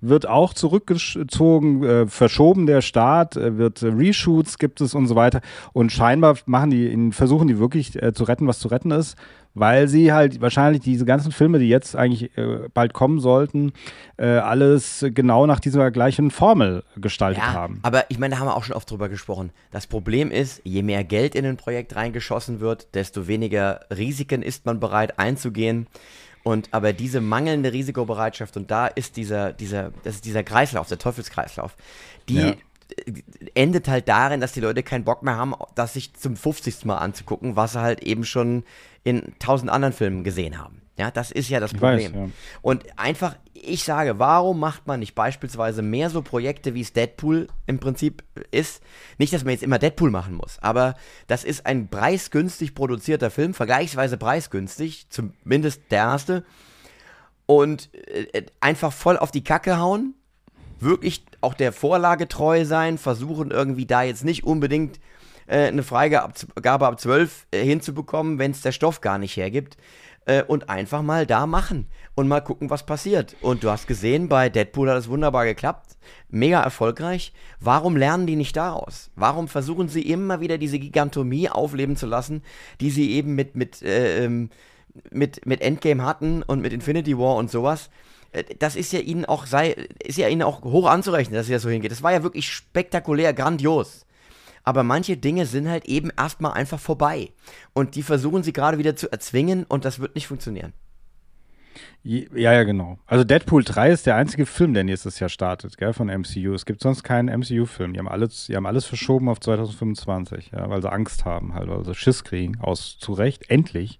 wird auch zurückgezogen, äh, verschoben der Start, äh, wird äh, Reshoots gibt es und so weiter. Und scheinbar machen die, versuchen die wirklich äh, zu retten, was zu retten ist, weil sie halt wahrscheinlich diese ganzen Filme, die jetzt eigentlich äh, bald kommen sollten, äh, alles genau nach dieser gleichen Formel gestaltet ja, haben. Aber ich meine, da haben wir auch schon oft drüber gesprochen. Das Problem ist, je mehr Geld in ein Projekt reingeschossen wird, desto weniger Risiken ist man bereit einzugehen. Und aber diese mangelnde Risikobereitschaft, und da ist dieser, dieser, das ist dieser Kreislauf, der Teufelskreislauf, die ja. endet halt darin, dass die Leute keinen Bock mehr haben, das sich zum fünfzigsten Mal anzugucken, was sie halt eben schon in tausend anderen Filmen gesehen haben. Ja, das ist ja das ich Problem. Weiß, ja. Und einfach, ich sage, warum macht man nicht beispielsweise mehr so Projekte, wie es Deadpool im Prinzip ist? Nicht, dass man jetzt immer Deadpool machen muss, aber das ist ein preisgünstig produzierter Film, vergleichsweise preisgünstig, zumindest der erste, und äh, einfach voll auf die Kacke hauen, wirklich auch der Vorlage treu sein, versuchen irgendwie da jetzt nicht unbedingt äh, eine Freigabe ab zwölf äh, hinzubekommen, wenn es der Stoff gar nicht hergibt. Und einfach mal da machen und mal gucken, was passiert. Und du hast gesehen, bei Deadpool hat es wunderbar geklappt, mega erfolgreich. Warum lernen die nicht daraus? Warum versuchen sie immer wieder diese Gigantomie aufleben zu lassen, die sie eben mit, mit, äh, mit, mit Endgame hatten und mit Infinity War und sowas? Das ist ja ihnen auch, sei, ist ja ihnen auch hoch anzurechnen, dass sie das so hingeht. Das war ja wirklich spektakulär, grandios. Aber manche Dinge sind halt eben erstmal einfach vorbei. Und die versuchen sie gerade wieder zu erzwingen und das wird nicht funktionieren. Ja, ja, genau. Also Deadpool drei ist der einzige Film, der nächstes Jahr startet, gell, von M C U. Es gibt sonst keinen M C U-Film. Die haben alles, die haben alles verschoben auf zwanzig fünfundzwanzig, ja, weil sie Angst haben, halt, weil sie Schiss kriegen, aus zu Recht, endlich,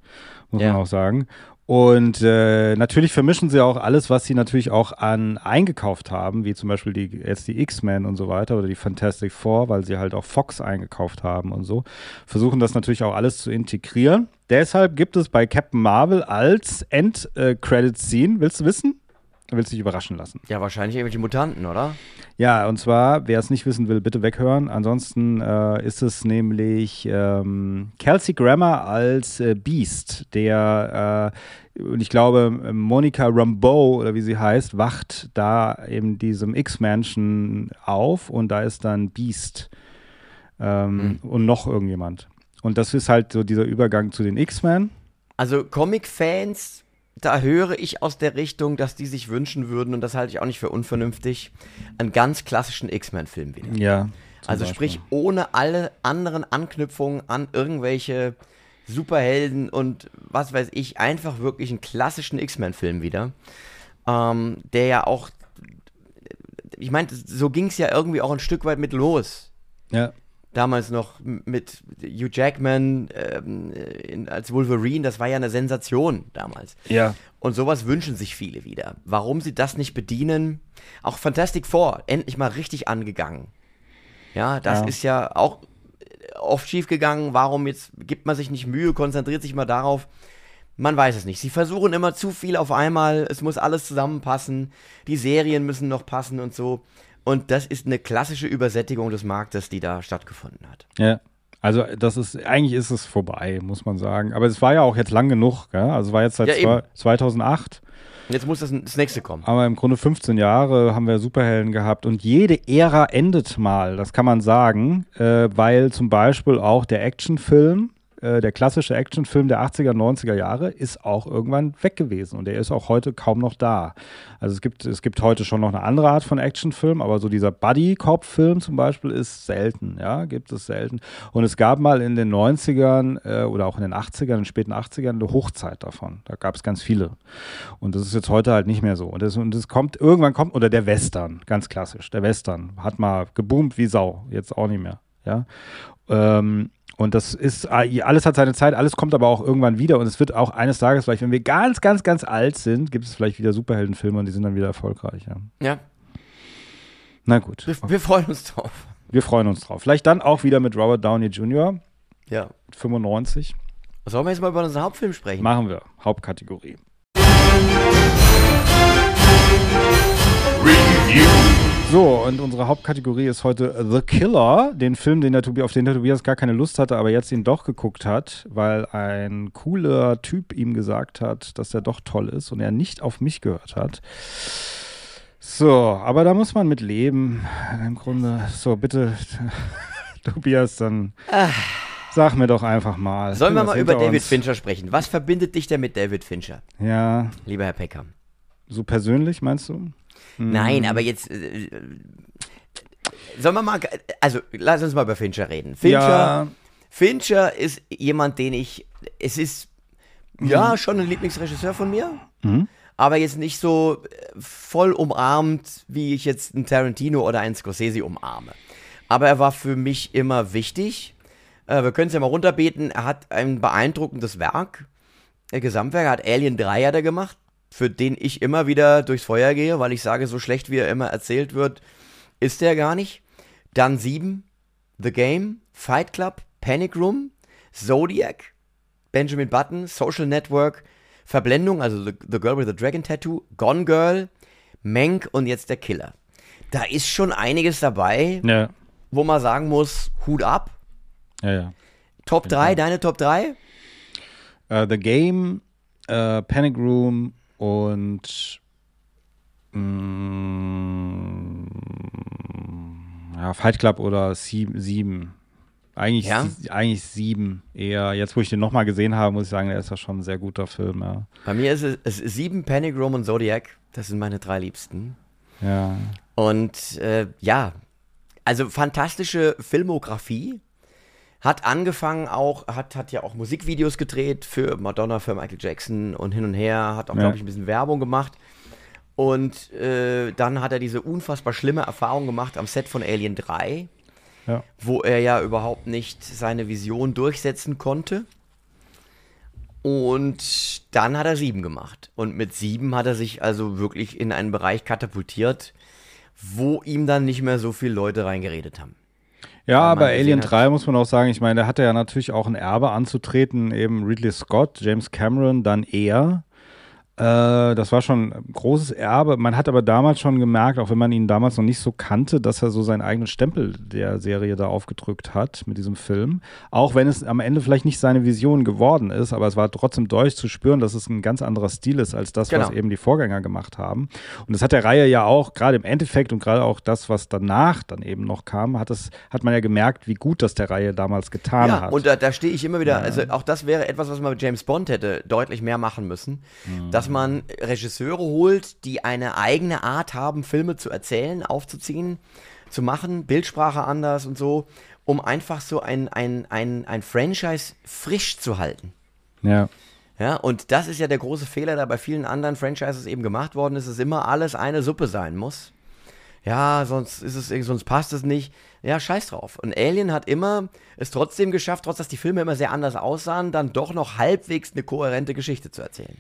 muss ja. man auch sagen. Und äh, natürlich vermischen sie auch alles, was sie natürlich auch an eingekauft haben, wie zum Beispiel die, jetzt die X-Men und so weiter oder die Fantastic Four, weil sie halt auch Fox eingekauft haben und so. Versuchen das natürlich auch alles zu integrieren. Deshalb gibt es bei Captain Marvel als End-Credit-Scene, willst du wissen? Willst du dich überraschen lassen? Ja, wahrscheinlich irgendwelche Mutanten, oder? Ja, und zwar, wer es nicht wissen will, bitte weghören. Ansonsten äh, ist es nämlich ähm, Kelsey Grammer als äh, Beast, der, äh, und ich glaube, Monica Rambeau, oder wie sie heißt, wacht da in diesem X-Mansion auf und da ist dann Beast ähm, mhm. und noch irgendjemand. Und das ist halt so dieser Übergang zu den X-Men. Also Comic-Fans... Da höre ich aus der Richtung, dass die sich wünschen würden, und das halte ich auch nicht für unvernünftig, einen ganz klassischen X-Men-Film wieder. Ja. Also Beispiel. Sprich, ohne alle anderen Anknüpfungen an irgendwelche Superhelden und was weiß ich, einfach wirklich einen klassischen X-Men-Film wieder, ähm, der ja auch, ich meine, so ging es ja irgendwie auch ein Stück weit mit los. Ja. Damals noch mit Hugh Jackman ähm, in, als Wolverine, das war ja eine Sensation damals. Ja. Und sowas wünschen sich viele wieder. Warum sie das nicht bedienen? Auch Fantastic Four, endlich mal richtig angegangen. Ja, das ja. ist ja auch oft schief gegangen, warum jetzt gibt man sich nicht Mühe, konzentriert sich mal darauf, man weiß es nicht. Sie versuchen immer zu viel auf einmal, es muss alles zusammenpassen, die Serien müssen noch passen und so. Und das ist eine klassische Übersättigung des Marktes, die da stattgefunden hat. Ja, also das ist, eigentlich ist es vorbei, muss man sagen. Aber es war ja auch jetzt lang genug, gell? Also war jetzt seit ja, zweitausendacht. Jetzt muss das, das nächste kommen. Aber im Grunde fünfzehn Jahre haben wir Superhelden gehabt und jede Ära endet mal, das kann man sagen, äh, weil zum Beispiel auch der Actionfilm, äh, der klassische Actionfilm der achtziger, neunziger Jahre ist auch irgendwann weg gewesen und der ist auch heute kaum noch da. Also es gibt, es gibt heute schon noch eine andere Art von Actionfilm, aber so dieser Buddy-Cop-Film zum Beispiel ist selten, ja, gibt es selten. Und es gab mal in den neunzigern äh, oder auch in den achtzigern, in den späten achtzigern eine Hochzeit davon. Da gab es ganz viele. Und das ist jetzt heute halt nicht mehr so. Und das, und das kommt, irgendwann kommt, oder der Western, ganz klassisch, der Western hat mal geboomt wie Sau, jetzt auch nicht mehr, ja. Ähm, Und das ist, alles hat seine Zeit, alles kommt aber auch irgendwann wieder und es wird auch eines Tages, vielleicht wenn wir ganz, ganz, ganz alt sind, gibt es vielleicht wieder Superheldenfilme und die sind dann wieder erfolgreich. Ja. ja. Na gut. Wir, wir freuen uns drauf. Wir freuen uns drauf. Vielleicht dann auch wieder mit Robert Downey Junior Ja. fünfundneunzig. Sollen wir jetzt mal über unseren Hauptfilm sprechen? Machen wir. Hauptkategorie. Review. So, und unsere Hauptkategorie ist heute The Killer, den Film, den der Tobi, auf den der Tobias gar keine Lust hatte, aber jetzt ihn doch geguckt hat, weil ein cooler Typ ihm gesagt hat, dass der doch toll ist und er nicht auf mich gehört hat. So, aber da muss man mit leben, im Grunde. So, bitte, Tobias, dann Ach. sag mir doch einfach mal. Sollen wir mal über David uns? Fincher sprechen? Was verbindet dich denn mit David Fincher? Ja. Lieber Herr Peckham. So persönlich, meinst du? Nein, aber jetzt, äh, sollen wir mal, also lass uns mal über Fincher reden. Fincher, ja. Fincher ist jemand, den ich, es ist, mhm. ja, schon ein Lieblingsregisseur von mir, mhm. aber jetzt nicht so voll umarmt, wie ich jetzt einen Tarantino oder einen Scorsese umarme. Aber er war für mich immer wichtig. Äh, wir können es ja mal runterbeten, er hat ein beeindruckendes Werk, der Gesamtwerk, er hat Alien drei hat er gemacht. Für den ich immer wieder durchs Feuer gehe, weil ich sage, so schlecht wie er immer erzählt wird, ist er gar nicht. Dann sieben, The Game, Fight Club, Panic Room, Zodiac, Benjamin Button, Social Network, Verblendung, also The, the Girl with the Dragon Tattoo, Gone Girl, Mank und jetzt der Killer. Da ist schon einiges dabei, ja. wo man sagen muss, Hut ab. Ja, ja. Top drei, deine Top drei? Uh, the Game, uh, Panic Room, und mh, ja, Fight Club oder sieben. Eigentlich, ja? sie, eigentlich sieben eher. Jetzt, wo ich den nochmal gesehen habe, muss ich sagen, der ist ja schon ein sehr guter Film. Ja. Bei mir ist es, es ist sieben, Panic Room und Zodiac. Das sind meine drei Liebsten. Ja. Und äh, ja, also fantastische Filmografie. Hat angefangen auch, hat, hat ja auch Musikvideos gedreht für Madonna, für Michael Jackson und hin und her, hat auch, ja. glaube ich, ein bisschen Werbung gemacht. Und äh, dann hat er diese unfassbar schlimme Erfahrung gemacht am Set von Alien drei, ja. wo er ja überhaupt nicht seine Vision durchsetzen konnte. Und dann hat er sieben gemacht. Und mit sieben hat er sich also wirklich in einen Bereich katapultiert, wo ihm dann nicht mehr so viele Leute reingeredet haben. Ja, aber Alien drei muss man auch sagen, ich meine, da hatte ja natürlich auch ein Erbe anzutreten, eben Ridley Scott, James Cameron, dann er. Äh, das war schon ein großes Erbe. Man hat aber damals schon gemerkt, auch wenn man ihn damals noch nicht so kannte, dass er so seinen eigenen Stempel der Serie da aufgedrückt hat mit diesem Film. Auch wenn es am Ende vielleicht nicht seine Vision geworden ist, aber es war trotzdem deutlich zu spüren, dass es ein ganz anderer Stil ist als das, genau. was eben die Vorgänger gemacht haben. Und das hat der Reihe ja auch, gerade im Endeffekt und gerade auch das, was danach dann eben noch kam, hat, das, hat man ja gemerkt, wie gut das der Reihe damals getan ja, hat. Ja, und da, da stehe ich immer wieder, ja. also auch das wäre etwas, was man mit James Bond hätte deutlich mehr machen müssen, mhm. dass man Regisseure holt, die eine eigene Art haben, Filme zu erzählen, aufzuziehen, zu machen, Bildsprache anders und so, um einfach so ein, ein, ein, ein Franchise frisch zu halten. Ja. Ja, und das ist ja der große Fehler, der bei vielen anderen Franchises eben gemacht worden ist, dass immer alles eine Suppe sein muss. Ja, sonst ist es, sonst passt es nicht. Ja, scheiß drauf. Und Alien hat immer es trotzdem geschafft, trotz dass die Filme immer sehr anders aussahen, dann doch noch halbwegs eine kohärente Geschichte zu erzählen.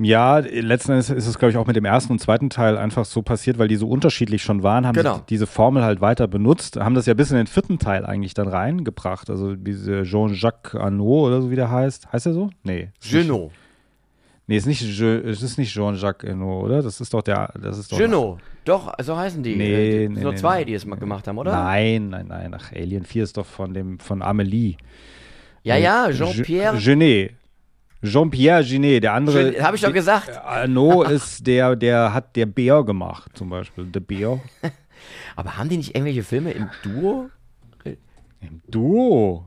Ja, letzten Endes ist es, glaube ich, auch mit dem ersten und zweiten Teil einfach so passiert, weil die so unterschiedlich schon waren, haben genau. diese Formel halt weiter benutzt, haben das ja bis in den vierten Teil eigentlich dann reingebracht. Also diese Jean-Jacques Annaud oder so, wie der heißt. Heißt er so? Nee. Genot. Nee, es ist nicht, nicht Jean-Jacques Annaud, oder? Das ist doch der... Das ist doch Genot. Doch, so heißen die. Nee, äh, nee, so nee, zwei, nee. die es mal gemacht haben, oder? Nein, nein, nein. Ach, Alien vier ist doch von dem von Amélie. Ja, und ja, Jean-Pierre... Genet. Jean-Pierre Genet, der andere... Habe ich doch gesagt. Arnaud ist der, der hat der Bär gemacht, zum Beispiel. Der Bär. Aber haben die nicht irgendwelche Filme im Duo? Im Duo?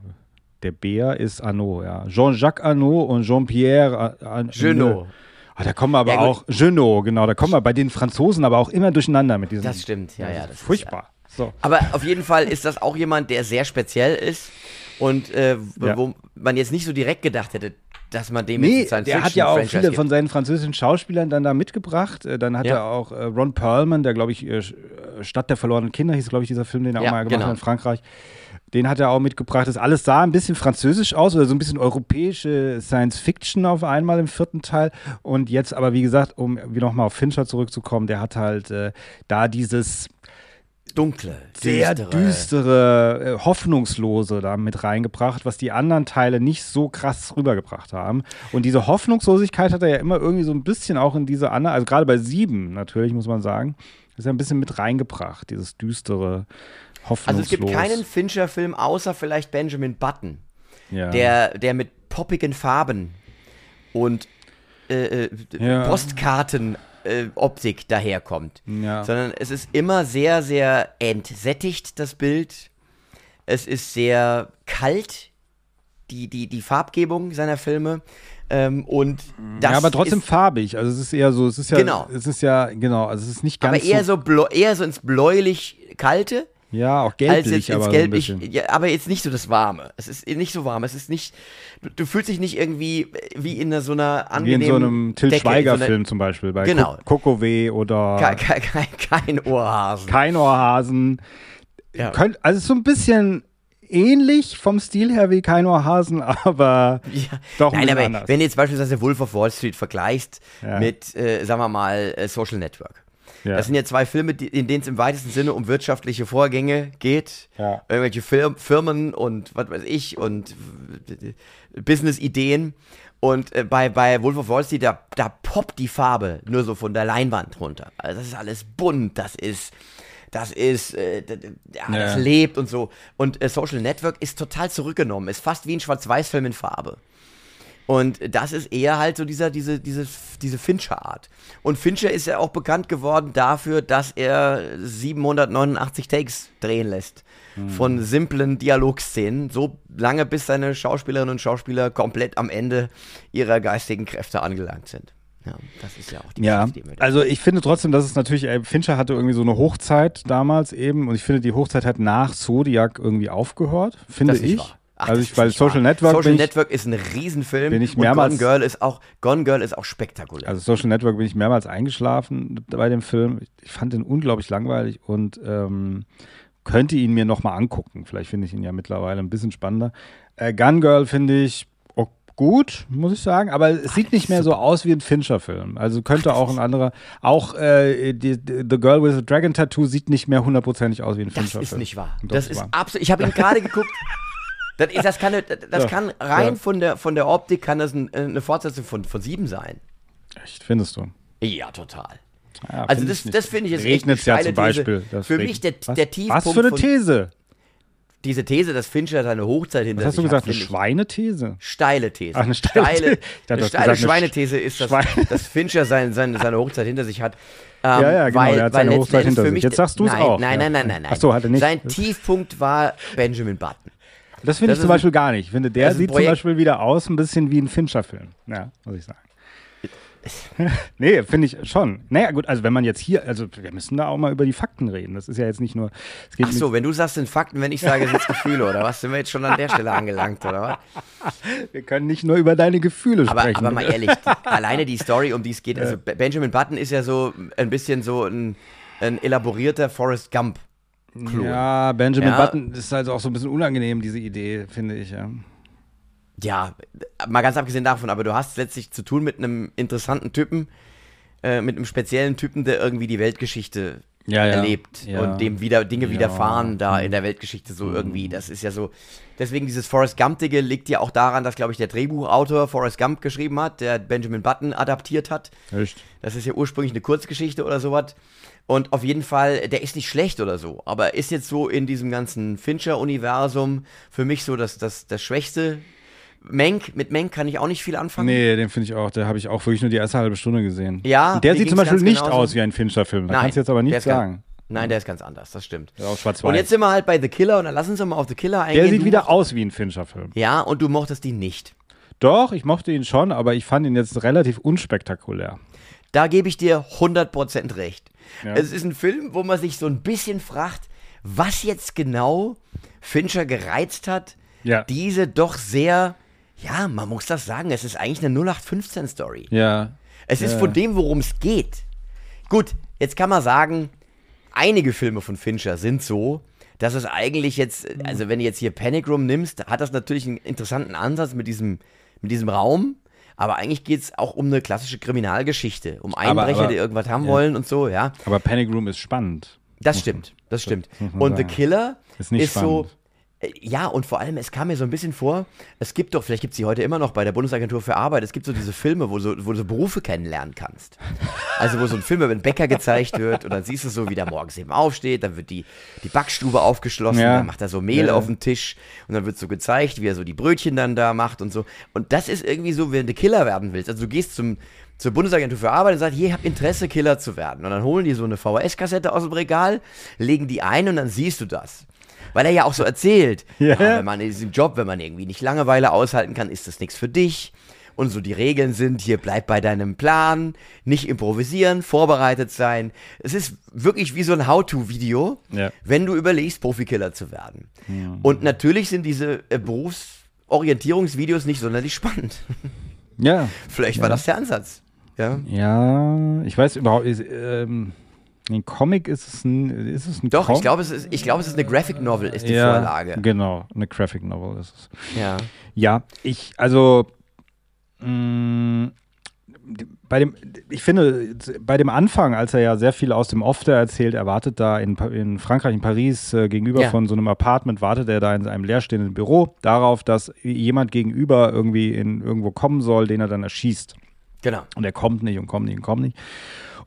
Der Bär ist Arnaud, ja. Jean-Jacques Arnaud und Jean-Pierre... Genot. Ah, da kommen wir aber ja, auch... Genot, genau. Da kommen wir bei den Franzosen aber auch immer durcheinander mit diesen... Das stimmt, ja, ja. Das furchtbar. Ist, ja. So. Aber auf jeden Fall ist das auch jemand, der sehr speziell ist und äh, ja. wo man jetzt nicht so direkt gedacht hätte, dass man dem nee, jetzt der hat ja auch Franchise viele gibt. Von seinen französischen Schauspielern dann da mitgebracht. Dann hat ja. er auch äh, Ron Perlman, der, glaube ich, äh, Stadt der verlorenen Kinder hieß, glaube ich, dieser Film, den er ja, auch mal gemacht genau. hat in Frankreich. Den hat er auch mitgebracht. Das alles sah ein bisschen französisch aus oder so ein bisschen europäische Science-Fiction auf einmal im vierten Teil. Und jetzt aber, wie gesagt, um nochmal auf Fincher zurückzukommen, der hat halt äh, da dieses... Dunkle, sehr düstere, düstere, hoffnungslose da mit reingebracht, was die anderen Teile nicht so krass rübergebracht haben. Und diese Hoffnungslosigkeit hat er ja immer irgendwie so ein bisschen auch in diese anderen, also gerade bei sieben natürlich, muss man sagen, ist ja ein bisschen mit reingebracht, dieses düstere, hoffnungslose. Also es gibt keinen Fincher-Film, außer vielleicht Benjamin Button, ja. der, der mit poppigen Farben und äh, ja. Postkarten Optik daherkommt, ja. sondern es ist immer sehr, sehr entsättigt, das Bild. Es ist sehr kalt, die, die, die Farbgebung seiner Filme. Ähm, und das ja, aber trotzdem ist, farbig. Also es ist eher so, es ist ja, genau. es ist ja, genau, also es ist nicht ganz. Aber eher so, so bläu, eher so ins bläulich-kalte. Ja, auch gelblich, als jetzt ins aber gelblich, so ein bisschen. Ja, aber jetzt nicht so das Warme. Es ist nicht so warm. Es ist nicht. Du, du fühlst dich nicht irgendwie wie in so einer angenehmen wie in so einem Till Schweiger-Film so zum Beispiel bei genau. Kokowé oder kein, kein, kein Ohrhasen. Kein Ohrhasen. Ja. Könnt, also es ist so ein bisschen ähnlich vom Stil her wie kein Ohrhasen, aber ja. doch Nein, aber anders. Wenn du jetzt beispielsweise Wolf of Wall Street vergleichst ja. mit, äh, sagen wir mal, Social Network. Ja. Das sind ja zwei Filme, die, in denen es im weitesten Sinne um wirtschaftliche Vorgänge geht. Ja. Irgendwelche Fir- Firmen und was weiß ich und Business-Ideen. Und äh, bei, bei Wolf of Wall Street, da, da poppt die Farbe nur so von der Leinwand runter. Also das ist alles bunt, das ist, das ist, äh, das, ja, ja. das lebt und so. Und äh, Social Network ist total zurückgenommen, ist fast wie ein Schwarz-Weiß-Film in Farbe. Und das ist eher halt so dieser, diese, diese, diese Fincher-Art. Und Fincher ist ja auch bekannt geworden dafür, dass er siebenhundertneunundachtzig Takes drehen lässt. Hm. Von simplen Dialogszenen. So lange, bis seine Schauspielerinnen und Schauspieler komplett am Ende ihrer geistigen Kräfte angelangt sind. Ja, das ist ja auch die ja, Geschichte. Also ich finde trotzdem, dass es natürlich, ey, Fincher hatte irgendwie so eine Hochzeit damals eben. Und ich finde, die Hochzeit hat nach Zodiac irgendwie aufgehört, finde das ich. Wahr. Ach, also ich, weil Social Network Social Network ist ein Riesenfilm bin ich mehrmals, und Gone Girl ist auch Gone Girl ist auch spektakulär. Also Social Network bin ich mehrmals eingeschlafen bei dem Film. Ich fand den unglaublich langweilig und ähm, könnte ihn mir nochmal angucken. Vielleicht finde ich ihn ja mittlerweile ein bisschen spannender. Äh, Gone Girl finde ich gut, muss ich sagen, aber es Ach, sieht nicht mehr super. so aus wie ein Fincher-Film. Also könnte auch ein anderer, auch äh, die, die, The Girl with a Dragon Tattoo sieht nicht mehr hundertprozentig aus wie ein das Fincher-Film. Das ist nicht wahr. Das, das ist absolut, ich habe ihn gerade geguckt. Das, ist, das, kann, das ja, kann rein ja. von, der, von der Optik kann das ein, eine Fortsetzung von, von sieben sein. Echt, findest du? Ja, total. Ja, also find das, das finde ich jetzt regnet echt eine ja zum Beispiel. Das für regnet. mich der, was, der Tiefpunkt. Was für eine These? Von, diese These, dass Fincher seine Hochzeit hinter sich hat. Was hast du gesagt? Hat, eine Schweinethese? Steile These. Ach, eine steile, steile, eine steile Schweinethese ist, dass, Schweine. dass Fincher seine, seine, seine Hochzeit hinter sich hat. Ähm, ja, ja, genau, weil, er hat seine Hochzeit hinter sich. Jetzt sagst du es auch. Nein, nein, nein, nein. nein. Ach so, hat er nicht. Sein Tiefpunkt war Benjamin Button. Das finde ich zum Beispiel gar nicht. Ich finde, der sieht zum Beispiel wieder aus ein bisschen wie ein Fincher-Film. Ja, muss ich sagen. Nee, finde ich schon. Naja, gut, also wenn man jetzt hier, also wir müssen da auch mal über die Fakten reden. Das ist ja jetzt nicht nur. Es geht Ach so, wenn du sagst, sind Fakten, wenn ich sage, sind Gefühle, oder was? Sind wir jetzt schon an der Stelle angelangt, oder was? Wir können nicht nur über deine Gefühle aber, sprechen. Aber mal ehrlich, alleine die Story, um die es geht, also Benjamin Button ist ja so ein bisschen so ein, ein elaborierter Forrest Gump. Klon. Ja, Benjamin ja. Button ist also auch so ein bisschen unangenehm, diese Idee, finde ich, ja. ja, mal ganz abgesehen davon, aber du hast letztlich zu tun mit einem interessanten Typen, äh, mit einem speziellen Typen, der irgendwie die Weltgeschichte ja, erlebt ja. und dem wieder Dinge ja. widerfahren da in der Weltgeschichte so irgendwie. Das ist ja so, deswegen dieses Forrest Gump-Dige liegt ja auch daran, dass, glaube ich, der Drehbuchautor Forrest Gump geschrieben hat, der Benjamin Button adaptiert hat. Echt? Das ist ja ursprünglich eine Kurzgeschichte oder sowas. Und auf jeden Fall, der ist nicht schlecht oder so, aber ist jetzt so in diesem ganzen Fincher-Universum für mich so das, das, das Schwächste. Mank, mit Mank kann ich auch nicht viel anfangen. Nee, den finde ich auch, da habe ich auch wirklich nur die erste halbe Stunde gesehen. Ja. Und der sieht zum Beispiel nicht genauso aus wie ein Fincher-Film, da kannst du jetzt aber nichts sagen. Ganz, nein, der ist ganz anders, das stimmt. Ja, und jetzt sind wir halt bei The Killer und dann lass uns doch mal auf The Killer eingehen. Der sieht du wieder aus wie ein Fincher-Film. Ja, und du mochtest ihn nicht. Doch, ich mochte ihn schon, aber ich fand ihn jetzt relativ unspektakulär. Da gebe ich dir hundert Prozent recht. Ja. Es ist ein Film, wo man sich so ein bisschen fragt, was jetzt genau Fincher gereizt hat, ja. diese doch sehr, ja, man muss das sagen, es ist eigentlich eine null acht fünfzehn Story. Ja. Es ist ja. von dem, worum es geht. Gut, jetzt kann man sagen, einige Filme von Fincher sind so, dass es eigentlich jetzt, also wenn du jetzt hier Panic Room nimmst, hat das natürlich einen interessanten Ansatz mit diesem, mit diesem Raum. Aber eigentlich geht es auch um eine klassische Kriminalgeschichte, um Einbrecher, aber, aber, die irgendwas haben ja. wollen und so, ja. Aber Panic Room ist spannend. Das stimmt, das stimmt. Und The Killer ist, nicht ist so, ja, und vor allem, es kam mir so ein bisschen vor, es gibt doch, vielleicht gibt es die heute immer noch bei der Bundesagentur für Arbeit, es gibt so diese Filme, wo, so, wo du so Berufe kennenlernen kannst. Also wo so ein Film über den Bäcker gezeigt wird und dann siehst du so, wie der morgens eben aufsteht, dann wird die, die Backstube aufgeschlossen, ja. dann macht er so Mehl ja. auf den Tisch und dann wird so gezeigt, wie er so die Brötchen dann da macht und so. Und das ist irgendwie so, wenn du Killer werden willst. Also du gehst zum, zur Bundesagentur für Arbeit und sagst, hier, ich habe Interesse, Killer zu werden. Und dann holen die so eine V H S-Kassette aus dem Regal, legen die ein und dann siehst du das. Weil er ja auch so erzählt, yeah. ja, wenn man in diesem Job, wenn man irgendwie nicht Langeweile aushalten kann, ist das nichts für dich. Und so die Regeln sind, hier bleib bei deinem Plan, nicht improvisieren, vorbereitet sein. Es ist wirklich wie so ein How-to-Video, yeah. wenn du überlegst, Profikiller zu werden. Ja. Und natürlich sind diese äh, Berufsorientierungsvideos nicht sonderlich spannend. Ja. Vielleicht ja. war das der Ansatz. Ja, ja, ich weiß überhaupt nicht. Ähm Ein Comic ist es ein, ist es ein Doch, Com- ich glaube, es, glaub, es ist eine Graphic Novel, ist die ja, Vorlage. Genau, eine Graphic Novel ist es. Ja, ja ich, also, mh, bei dem, ich finde, bei dem Anfang, als er ja sehr viel aus dem Off da erzählt, er wartet da in, in Frankreich, in Paris, äh, gegenüber ja. von so einem Apartment, wartet er da in einem leerstehenden Büro darauf, dass jemand gegenüber irgendwie in, irgendwo kommen soll, den er dann erschießt. Genau. Und er kommt nicht und kommt nicht und kommt nicht.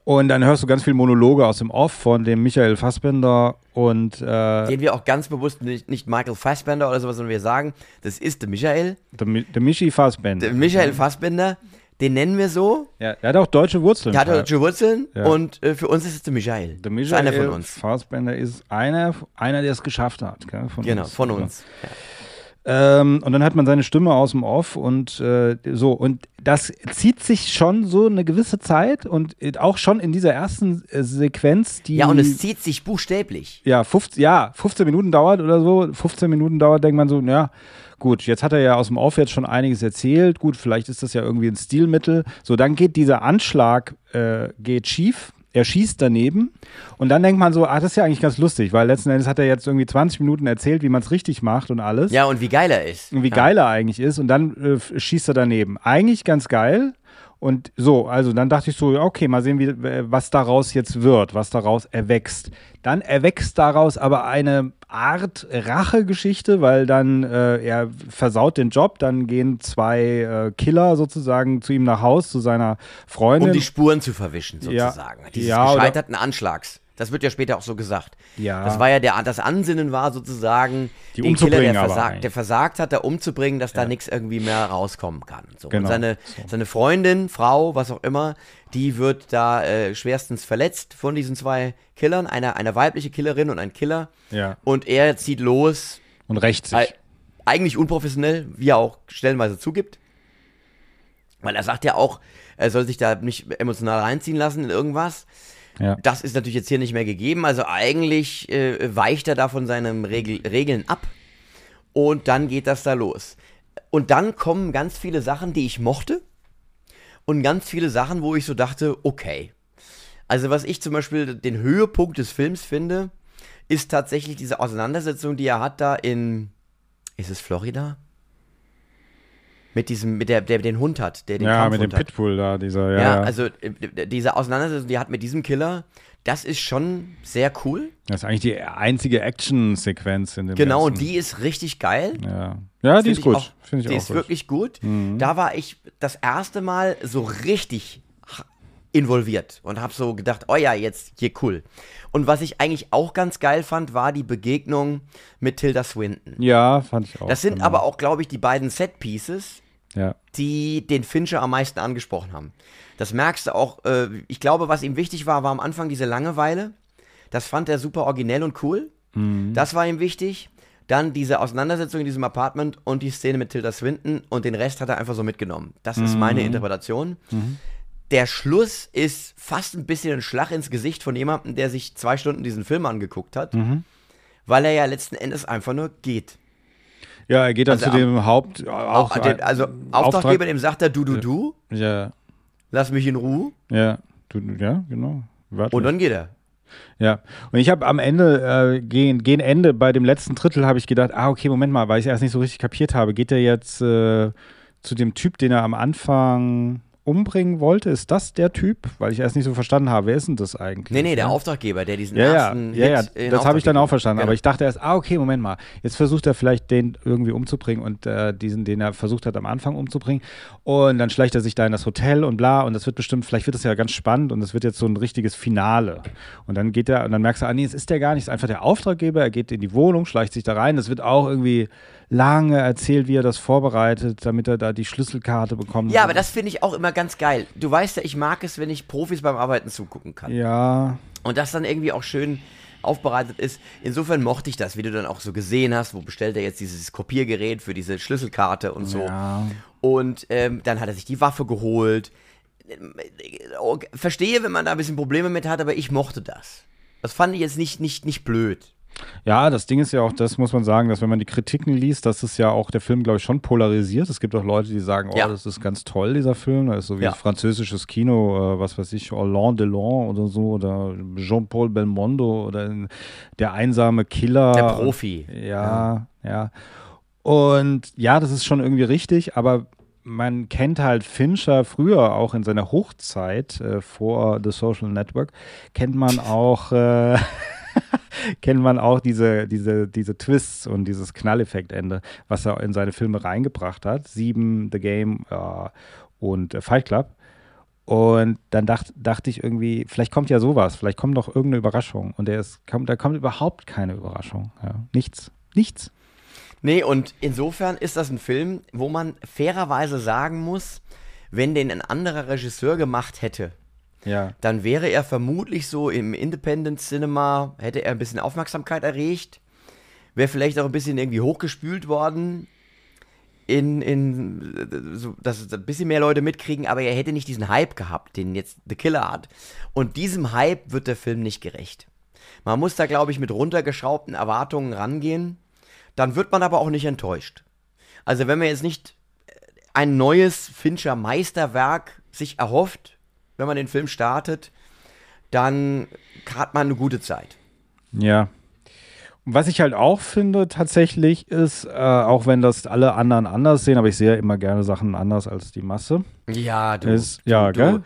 Und dann hörst du ganz viele Monologe aus dem Off von dem Michael Fassbender und äh, den wir auch ganz bewusst nicht, nicht Michael Fassbender oder sowas, sondern wir sagen, das ist der Michael. Der, Mi- der Michi Fassbender. Der Michael Fassbender, den nennen wir so. Ja, der hat auch deutsche Wurzeln. Der hat auch deutsche Wurzeln ja. und äh, für uns ist es der Michael. Der Michael ist einer von uns. Fassbender ist einer, einer der es geschafft hat. Gell? Von genau, uns. von uns. Ja. Ähm, und dann hat man seine Stimme aus dem Off und äh, so. Und das zieht sich schon so eine gewisse Zeit und auch schon in dieser ersten äh, Sequenz, die. Ja, und es zieht sich buchstäblich. Ja, fünfzehn, ja, fünfzehn Minuten dauert oder so. fünfzehn Minuten dauert, denkt man so, ja, gut, jetzt hat er ja aus dem Off jetzt schon einiges erzählt. Gut, vielleicht ist das ja irgendwie ein Stilmittel. So, dann geht dieser Anschlag, äh, geht schief. Er schießt daneben und dann denkt man so, ah, das ist ja eigentlich ganz lustig, weil letzten Endes hat er jetzt irgendwie zwanzig Minuten erzählt, wie man es richtig macht und alles. Ja, und wie geil er ist. Und wie ja. geil er eigentlich ist und dann äh, schießt er daneben. Eigentlich ganz geil und so, also dann dachte ich so, okay, mal sehen, wie, was daraus jetzt wird, was daraus erwächst. Dann erwächst daraus aber eine Art Rachegeschichte, weil dann äh, er versaut den Job, dann gehen zwei äh, Killer sozusagen zu ihm nach Haus, zu seiner Freundin. Um die Spuren zu verwischen sozusagen, ja, dieses ja, gescheiterten Anschlags. Das wird ja später auch so gesagt. Ja. Das war ja der, das Ansinnen war sozusagen, die den Killer, der versagt, der versagt hat, da umzubringen, dass ja. da nichts irgendwie mehr rauskommen kann. So. Genau. Und seine, so. seine Freundin, Frau, was auch immer, die wird da äh, schwerstens verletzt von diesen zwei Killern, einer, eine weibliche Killerin und ein Killer. Ja. Und er zieht los. Und rächt sich. Äh, eigentlich unprofessionell, wie er auch stellenweise zugibt. Weil er sagt ja auch, er soll sich da nicht emotional reinziehen lassen in irgendwas. Ja. Das ist natürlich jetzt hier nicht mehr gegeben, also eigentlich äh, weicht er da von seinen Regel- Regeln ab und dann geht das da los. Und dann kommen ganz viele Sachen, die ich mochte und ganz viele Sachen, wo ich so dachte, okay. Also was ich zum Beispiel den Höhepunkt des Films finde, ist tatsächlich diese Auseinandersetzung, die er hat da in, ist es Florida? mit diesem, mit der, der den Hund hat, der den ja, Kampfhund hat. Ja, mit dem Pitbull da, dieser, ja. Ja, also diese Auseinandersetzung, die hat mit diesem Killer, das ist schon sehr cool. Das ist eigentlich die einzige Action-Sequenz in dem Genau, ganzen. Die ist richtig geil. Ja, ja die ist gut. Finde ich auch gut. Die ist wirklich gut. Mhm. Da war ich das erste Mal so richtig involviert und habe so gedacht, oh ja, jetzt hier cool. Und was ich eigentlich auch ganz geil fand, war die Begegnung mit Tilda Swinton. Ja, fand ich auch. Das sind genau. aber auch, glaube ich, die beiden Set-Pieces, ja. die den Fincher am meisten angesprochen haben. Das merkst du auch. Äh, ich glaube, was ihm wichtig war, war am Anfang diese Langeweile. Das fand er super originell und cool. Mhm. Das war ihm wichtig. Dann diese Auseinandersetzung in diesem Apartment und die Szene mit Tilda Swinton und den Rest hat er einfach so mitgenommen. Das mhm. ist meine Interpretation. Mhm. Der Schluss ist fast ein bisschen ein Schlag ins Gesicht von jemandem, der sich zwei Stunden diesen Film angeguckt hat, mhm. weil er ja letzten Endes einfach nur geht. Ja, er geht dann also zu dem Haupt... Auch, auch, den, also Auftraggeber, dem sagt er, du, du, du, ja. lass mich in Ruhe. Ja, du, ja genau. Warte. Und dann geht er. Ja, und ich habe am Ende, äh, gegen, gegen Ende, bei dem letzten Drittel habe ich gedacht, ah, okay, Moment mal, weil ich es erst nicht so richtig kapiert habe, geht er jetzt äh, zu dem Typ, den er am Anfang umbringen wollte? Ist das der Typ? Weil ich erst nicht so verstanden habe, wer ist denn das eigentlich? Nee, nee, der Auftraggeber, der diesen ja, ersten ja, ja, ja, das habe ich dann auch verstanden, genau. aber ich dachte erst, ah, okay, Moment mal, jetzt versucht er vielleicht den irgendwie umzubringen und äh, diesen, den er versucht hat am Anfang umzubringen und dann schleicht er sich da in das Hotel und bla und das wird bestimmt, vielleicht wird das ja ganz spannend und das wird jetzt so ein richtiges Finale und dann geht er und dann merkst du, ah nee, es ist der gar nicht, es ist einfach der Auftraggeber, er geht in die Wohnung, schleicht sich da rein, das wird auch irgendwie lange erzählt, wie er das vorbereitet, damit er da die Schlüsselkarte bekommt. Ja, aber das finde ich auch immer ganz geil. Du weißt ja, ich mag es, wenn ich Profis beim Arbeiten zugucken kann. Ja. Und das dann irgendwie auch schön aufbereitet ist. Insofern mochte ich das, wie du dann auch so gesehen hast, wo bestellt er jetzt dieses Kopiergerät für diese Schlüsselkarte und so. Ja. Und ähm, dann hat er sich die Waffe geholt. Verstehe, wenn man da ein bisschen Probleme mit hat, aber ich mochte das. Das fand ich jetzt nicht, nicht, nicht blöd. Ja, das Ding ist ja auch, das muss man sagen, dass wenn man die Kritiken liest, dass es ja auch der Film, glaube ich, schon polarisiert. Es gibt auch Leute, die sagen, oh, ja. das ist ganz toll, dieser Film. Das ist so wie ja. französisches Kino, äh, was weiß ich, Alain Delon oder so oder Jean-Paul Belmondo oder der einsame Killer. Der Profi. Ja, ja, ja. Und ja, das ist schon irgendwie richtig, aber man kennt halt Fincher früher, auch in seiner Hochzeit äh, vor The Social Network, kennt man auch... Äh, kennt man auch diese, diese, diese Twists und dieses Knalleffektende, was er in seine Filme reingebracht hat. Sieben, The Game äh, und äh, Fight Club. Und dann dacht, dachte ich irgendwie, vielleicht kommt ja sowas, vielleicht kommt doch irgendeine Überraschung. Und der ist, kommt, da kommt überhaupt keine Überraschung. Ja. Nichts, nichts. Nee, und insofern ist das ein Film, wo man fairerweise sagen muss, wenn den ein anderer Regisseur gemacht hätte, ja. dann wäre er vermutlich so im Independent Cinema, hätte er ein bisschen Aufmerksamkeit erregt, wäre vielleicht auch ein bisschen irgendwie hochgespült worden, in, in, so, dass ein bisschen mehr Leute mitkriegen, aber er hätte nicht diesen Hype gehabt, den jetzt The Killer hat. Und diesem Hype wird der Film nicht gerecht. Man muss da, glaube ich, mit runtergeschraubten Erwartungen rangehen, dann wird man aber auch nicht enttäuscht. Also wenn man jetzt nicht ein neues Fincher-Meisterwerk sich erhofft, wenn man den Film startet, dann hat man eine gute Zeit. Ja. Und was ich halt auch finde tatsächlich ist, äh, auch wenn das alle anderen anders sehen, aber ich sehe immer gerne Sachen anders als die Masse. Ja, du. Ist, du ja, du, gell?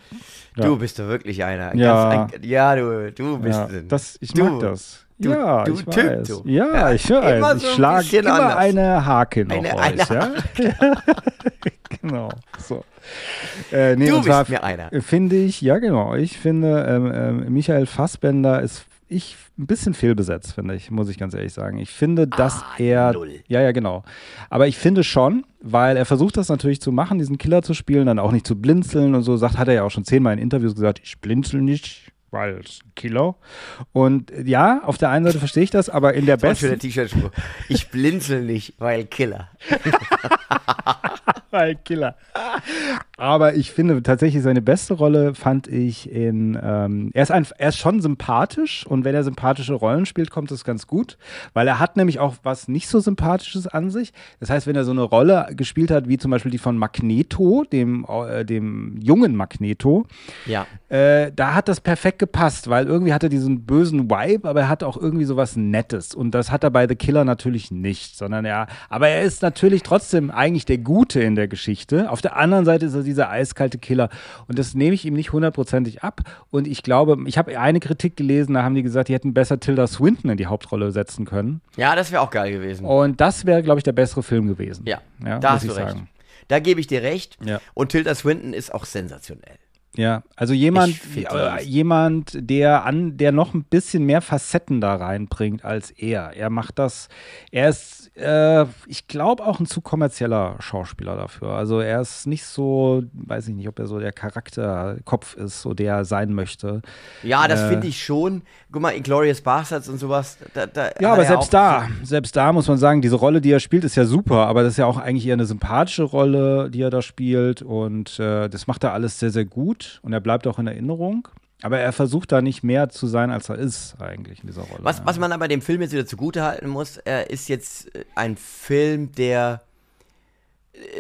Ja. Du bist doch wirklich einer. Ja, Ganz, ein, ja du, du bist ja, das. Ich du. mag das. Du, ja, du ich Typ, weiß. Du. Ja, ja, ich weiß. Immer ich so schlage immer anders. eine Hake noch eine, eine aus. Ja? Genau. So. Äh, nee, du bist mir einer. Finde ich, ja genau. Ich finde, ähm, äh, Michael Fassbender ist ich ein bisschen fehlbesetzt, finde ich, muss ich ganz ehrlich sagen. Ich finde, dass ah, er... Null. Ja, ja, genau. Aber ich finde schon, weil er versucht das natürlich zu machen, diesen Killer zu spielen, dann auch nicht zu blinzeln und so. Sagt, hat er ja auch schon zehnmal in Interviews gesagt, ich blinzel nicht. Weil es ist ein Kilo. Und ja, auf der einen Seite verstehe ich das, aber in der besten... T-Shirt-Spruch. Ich blinzel nicht, weil Killer. Weil Killer. Aber ich finde tatsächlich, seine beste Rolle fand ich in... Ähm, er, ist ein, er ist schon sympathisch und wenn er sympathische Rollen spielt, kommt das ganz gut. Weil er hat nämlich auch was nicht so Sympathisches an sich. Das heißt, wenn er so eine Rolle gespielt hat, wie zum Beispiel die von Magneto, dem, äh, dem jungen Magneto, ja. äh, da hat das perfekt gepasst, weil irgendwie hat er diesen bösen Vibe, aber er hat auch irgendwie sowas Nettes und das hat er bei The Killer natürlich nicht, sondern er, aber er ist natürlich trotzdem eigentlich der Gute in der Geschichte. Auf der anderen Seite ist er dieser eiskalte Killer. Und das nehme ich ihm nicht hundertprozentig ab. Und ich glaube, ich habe eine Kritik gelesen, da haben die gesagt, die hätten besser Tilda Swinton in die Hauptrolle setzen können. Ja, das wäre auch geil gewesen. Und das wäre, glaube ich, der bessere Film gewesen. Ja, ja da hast du recht. Sagen. Da gebe ich dir recht. Ja. Und Tilda Swinton ist auch sensationell. Ja, also jemand, äh, jemand, der an, der noch ein bisschen mehr Facetten da reinbringt als er. Er macht das, er ist, äh, ich glaube, auch ein zu kommerzieller Schauspieler dafür. Also er ist nicht so, weiß ich nicht, ob er so der Charakterkopf ist, so der er sein möchte. Ja, das äh, finde ich schon. Guck mal, Inglourious Basterds und sowas. Da, da ja, aber selbst da, selbst da muss man sagen, diese Rolle, die er spielt, ist ja super, aber das ist ja auch eigentlich eher eine sympathische Rolle, die er da spielt und äh, das macht er alles sehr, sehr gut. Und er bleibt auch in Erinnerung. Aber er versucht da nicht mehr zu sein, als er ist eigentlich in dieser Rolle. Was, was man aber dem Film jetzt wieder zugutehalten muss, er ist jetzt ein Film, der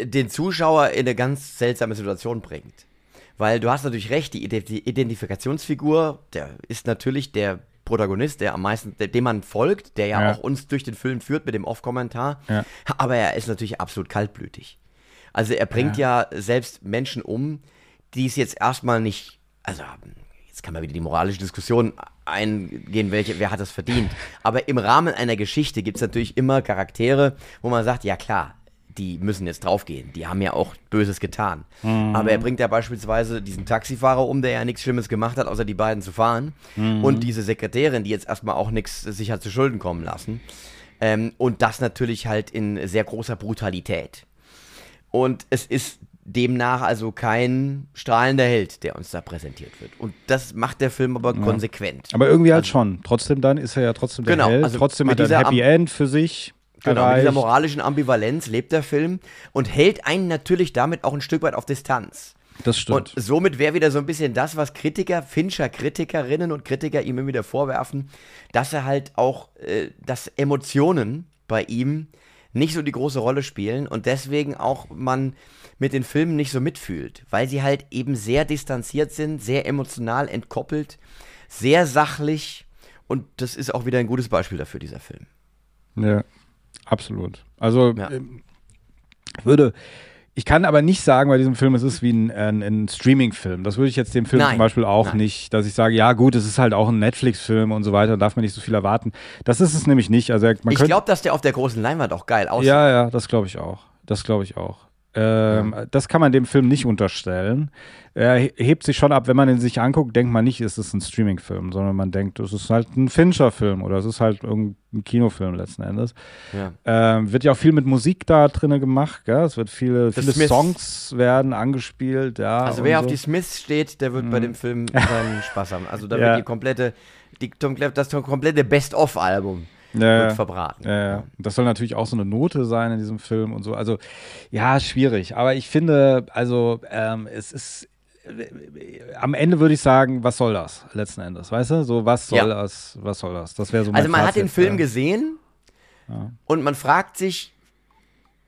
den Zuschauer in eine ganz seltsame Situation bringt. Weil du hast natürlich recht, die Identifikationsfigur, der ist natürlich der Protagonist, der am meisten, dem man folgt, der ja, ja. auch uns durch den Film führt mit dem Off-Kommentar. Ja. Aber er ist natürlich absolut kaltblütig. Also er bringt ja, ja selbst Menschen um, die es jetzt erstmal nicht, also jetzt kann man wieder die moralische Diskussion eingehen, welche, wer hat das verdient. Aber im Rahmen einer Geschichte gibt es natürlich immer Charaktere, wo man sagt, ja klar, die müssen jetzt draufgehen, die haben ja auch Böses getan. Mhm. Aber er bringt ja beispielsweise diesen Taxifahrer um, der ja nichts Schlimmes gemacht hat, außer die beiden zu fahren. Mhm. Und diese Sekretärin, die jetzt erstmal auch nichts sich hat zu Schulden kommen lassen. Ähm, und das natürlich halt in sehr großer Brutalität. Und es ist demnach also kein strahlender Held, der uns da präsentiert wird. Und das macht der Film aber ja. konsequent. Aber irgendwie halt also, schon. Trotzdem dann ist er ja trotzdem der genau, Held. Also trotzdem hat er ein Happy Am- End für sich. Genau, erreicht. Mit dieser moralischen Ambivalenz lebt der Film und hält einen natürlich damit auch ein Stück weit auf Distanz. Das stimmt. Und somit wäre wieder so ein bisschen das, was Kritiker, Fincher, Kritikerinnen und Kritiker ihm immer wieder vorwerfen, dass er halt auch, äh, dass Emotionen bei ihm nicht so die große Rolle spielen und deswegen auch man mit den Filmen nicht so mitfühlt, weil sie halt eben sehr distanziert sind, sehr emotional entkoppelt, sehr sachlich und das ist auch wieder ein gutes Beispiel dafür, dieser Film. Ja, absolut. Also ja. ich würde, ich kann aber nicht sagen bei diesem Film, es ist wie ein, ein, ein Streaming-Film. Das würde ich jetzt dem Film Nein. zum Beispiel auch Nein. nicht, dass ich sage, ja gut, es ist halt auch ein Netflix-Film und so weiter, darf man nicht so viel erwarten. Das ist es nämlich nicht. Also man ich glaube, dass der auf der großen Leinwand auch geil aussieht. Ja, ja, das glaube ich auch. Das glaube ich auch. Ähm, ja. Das kann man dem Film nicht unterstellen. Er hebt sich schon ab, wenn man ihn sich anguckt, denkt man nicht, es ist ein Streaming-Film, sondern man denkt, es ist halt ein Fincher-Film oder es ist halt irgendein Kinofilm letzten Endes. Ja. Ähm, wird ja auch viel mit Musik da drin gemacht, gell? Es wird viele, viele Songs werden angespielt. Ja, also wer so. auf die Smiths steht, der wird mhm. bei dem Film seinen Spaß haben. Also da wird ja. die komplette, die Tom Clef, das komplette Best-of-Album. Ja, wird verbraten. Ja, ja. Das soll natürlich auch so eine Note sein in diesem Film und so. Also, ja, schwierig. Aber ich finde, also, ähm, es ist, äh, am Ende würde ich sagen, was soll das letzten Endes? Weißt du? So, was soll ja. das? Was soll das? Das wäre so mein Also, man Fazit, hat den Film ja. gesehen ja. und man fragt sich,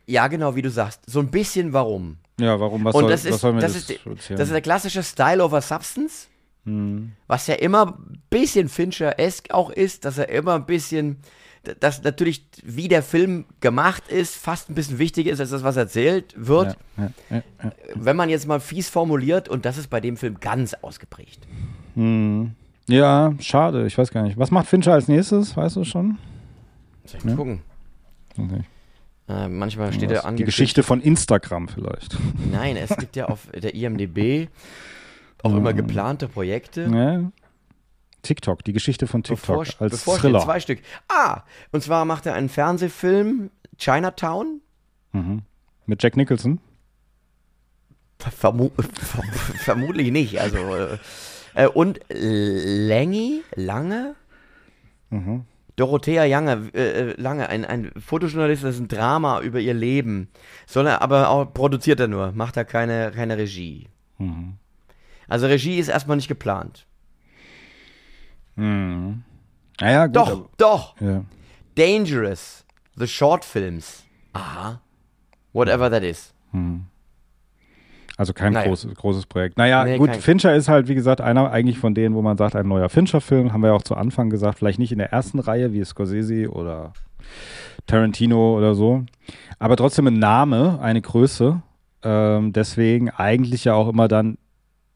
ja, genau, wie du sagst, so ein bisschen warum. Ja, warum? Was und soll, das ist, was soll mir das, das, ist, das ist der klassische Style over Substance. Hm. Was ja immer ein bisschen Fincher-esque auch ist, dass er immer ein bisschen, dass natürlich, wie der Film gemacht ist, fast ein bisschen wichtiger ist, als das, was erzählt wird. Ja, ja, ja, ja. Wenn man jetzt mal fies formuliert, und das ist bei dem Film ganz ausgeprägt. Hm. Ja, schade, ich weiß gar nicht. Was macht Fincher als nächstes, weißt du schon? Soll ich mal ja. gucken? Okay. Äh, manchmal steht er an. Die Geschichte von Instagram vielleicht. Nein, es gibt ja auf der I M D B auch immer geplante Projekte. Ja. TikTok, die Geschichte von TikTok bevor, als bevor Thriller. Zwei Stück. Ah, und zwar macht er einen Fernsehfilm, Chinatown. Mhm. Mit Jack Nicholson? Vermu- vermutlich nicht. Also, äh, und Lange, Lange? Mhm. Dorothea Lange, äh, Lange ein, ein Fotojournalist, das ist ein Drama über ihr Leben. Soll er, aber auch produziert er nur, macht er keine, keine Regie. Mhm. Also Regie ist erstmal nicht geplant. Hm. Naja, gut. Doch, doch. Ja. Dangerous. The Short Films. Aha. Whatever that is. Hm. Also kein naja. groß, großes Projekt. Naja, nee, gut, Fincher ist halt, wie gesagt, einer eigentlich von denen, wo man sagt, ein neuer Fincher-Film. Haben wir ja auch zu Anfang gesagt. Vielleicht nicht in der ersten Reihe, wie Scorsese oder Tarantino oder so. Aber trotzdem ein Name, eine Größe. Ähm, deswegen eigentlich ja auch immer dann,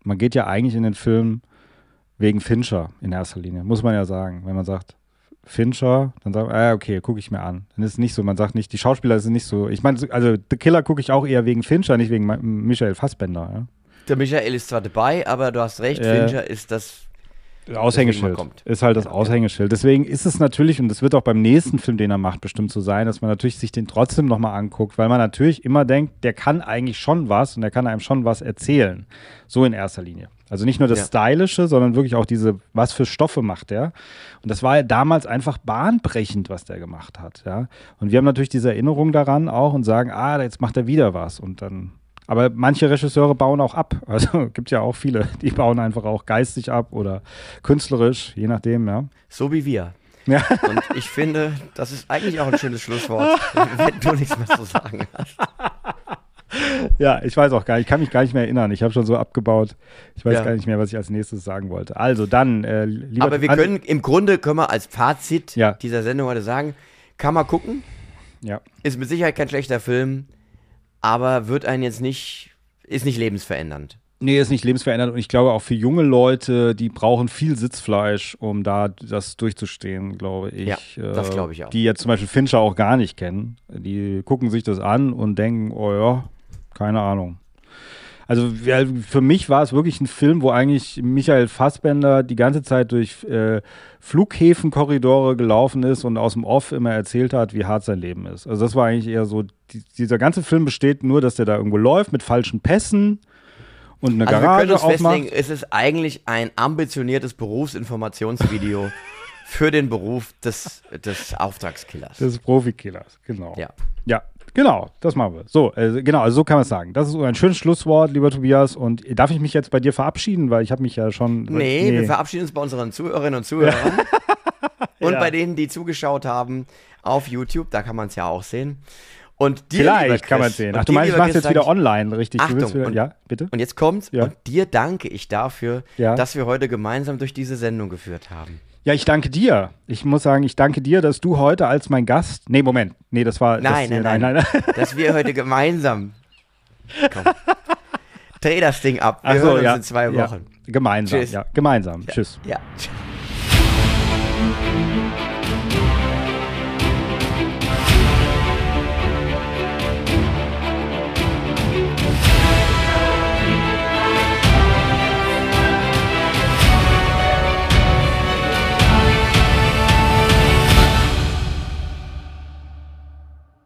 man geht ja eigentlich in den Film wegen Fincher in erster Linie, muss man ja sagen. Wenn man sagt Fincher, dann sagt man, ah, okay, gucke ich mir an. Dann ist es nicht so, man sagt nicht, die Schauspieler sind nicht so, ich meine, also The Killer gucke ich auch eher wegen Fincher, nicht wegen Michael Fassbender. Ja? Der Michael ist zwar dabei, aber du hast recht, äh, Fincher ist das Aushängeschild. Ist halt das ja, Aushängeschild. Deswegen ist es natürlich, und das wird auch beim nächsten Film, den er macht, bestimmt so sein, dass man natürlich sich den trotzdem nochmal anguckt, weil man natürlich immer denkt, der kann eigentlich schon was und der kann einem schon was erzählen. So in erster Linie. Also nicht nur das ja. Stylische, sondern wirklich auch diese, was für Stoffe macht der. Und das war ja damals einfach bahnbrechend, was der gemacht hat. Ja? Und wir haben natürlich diese Erinnerung daran auch und sagen, ah, jetzt macht er wieder was. Und dann... Aber manche Regisseure bauen auch ab. Also gibt ja auch viele, die bauen einfach auch geistig ab oder künstlerisch, je nachdem, ja. So wie wir. Ja. Und ich finde, das ist eigentlich auch ein schönes Schlusswort, wenn du nichts mehr zu sagen hast. Ja, ich weiß auch gar nicht, ich kann mich gar nicht mehr erinnern. Ich habe schon so abgebaut. Ich weiß ja. gar nicht mehr, was ich als nächstes sagen wollte. Also dann, äh, lieber... Aber wir können, im Grunde können wir als Fazit ja. dieser Sendung heute sagen, kann man gucken. Ja. Ist mit Sicherheit kein schlechter Film. Aber wird einen jetzt nicht, ist nicht lebensverändernd. Nee, ist nicht lebensverändernd. Und ich glaube auch für junge Leute, die brauchen viel Sitzfleisch, um da das durchzustehen, glaube ich. Ja, das glaube ich auch. Die jetzt zum Beispiel Fincher auch gar nicht kennen. Die gucken sich das an und denken, oh ja, keine Ahnung. Also für mich war es wirklich ein Film, wo eigentlich Michael Fassbender die ganze Zeit durch äh, Flughäfenkorridore gelaufen ist und aus dem Off immer erzählt hat, wie hart sein Leben ist. Also das war eigentlich eher so, die, dieser ganze Film besteht nur, dass der da irgendwo läuft mit falschen Pässen und eine also Garage wir aufmacht. Festlegen, es ist eigentlich ein ambitioniertes Berufsinformationsvideo für den Beruf des, des Auftragskillers. Des Profikillers, genau. Ja. Ja. Genau, das machen wir. So, äh, genau, also so kann man es sagen. Das ist ein schönes Schlusswort, lieber Tobias. Und darf ich mich jetzt bei dir verabschieden? Weil ich habe mich ja schon... Nee, nee, wir verabschieden uns bei unseren Zuhörerinnen und Zuhörern. Ja. Und ja. bei denen, die zugeschaut haben auf YouTube, da kann man es ja auch sehen. Und dir, Vielleicht Chris, kann man es sehen. Ach, du meinst, ich mache es jetzt wieder online, richtig? Achtung, du wieder, und, ja, bitte? Und jetzt kommt's. Ja. Und dir danke ich dafür, ja. dass wir heute gemeinsam durch diese Sendung geführt haben. Ja, ich danke dir. Ich muss sagen, ich danke dir, dass du heute als mein Gast... Nee, Moment. Nee, das war... Nein, das, nein, nein, nein, nein. Dass wir heute gemeinsam... Komm. Dreh das Ding ab. Wir Ach so, hören uns ja. in zwei Wochen. Ja. Gemeinsam, Tschüss. ja. Gemeinsam. Ja. Tschüss. Ja.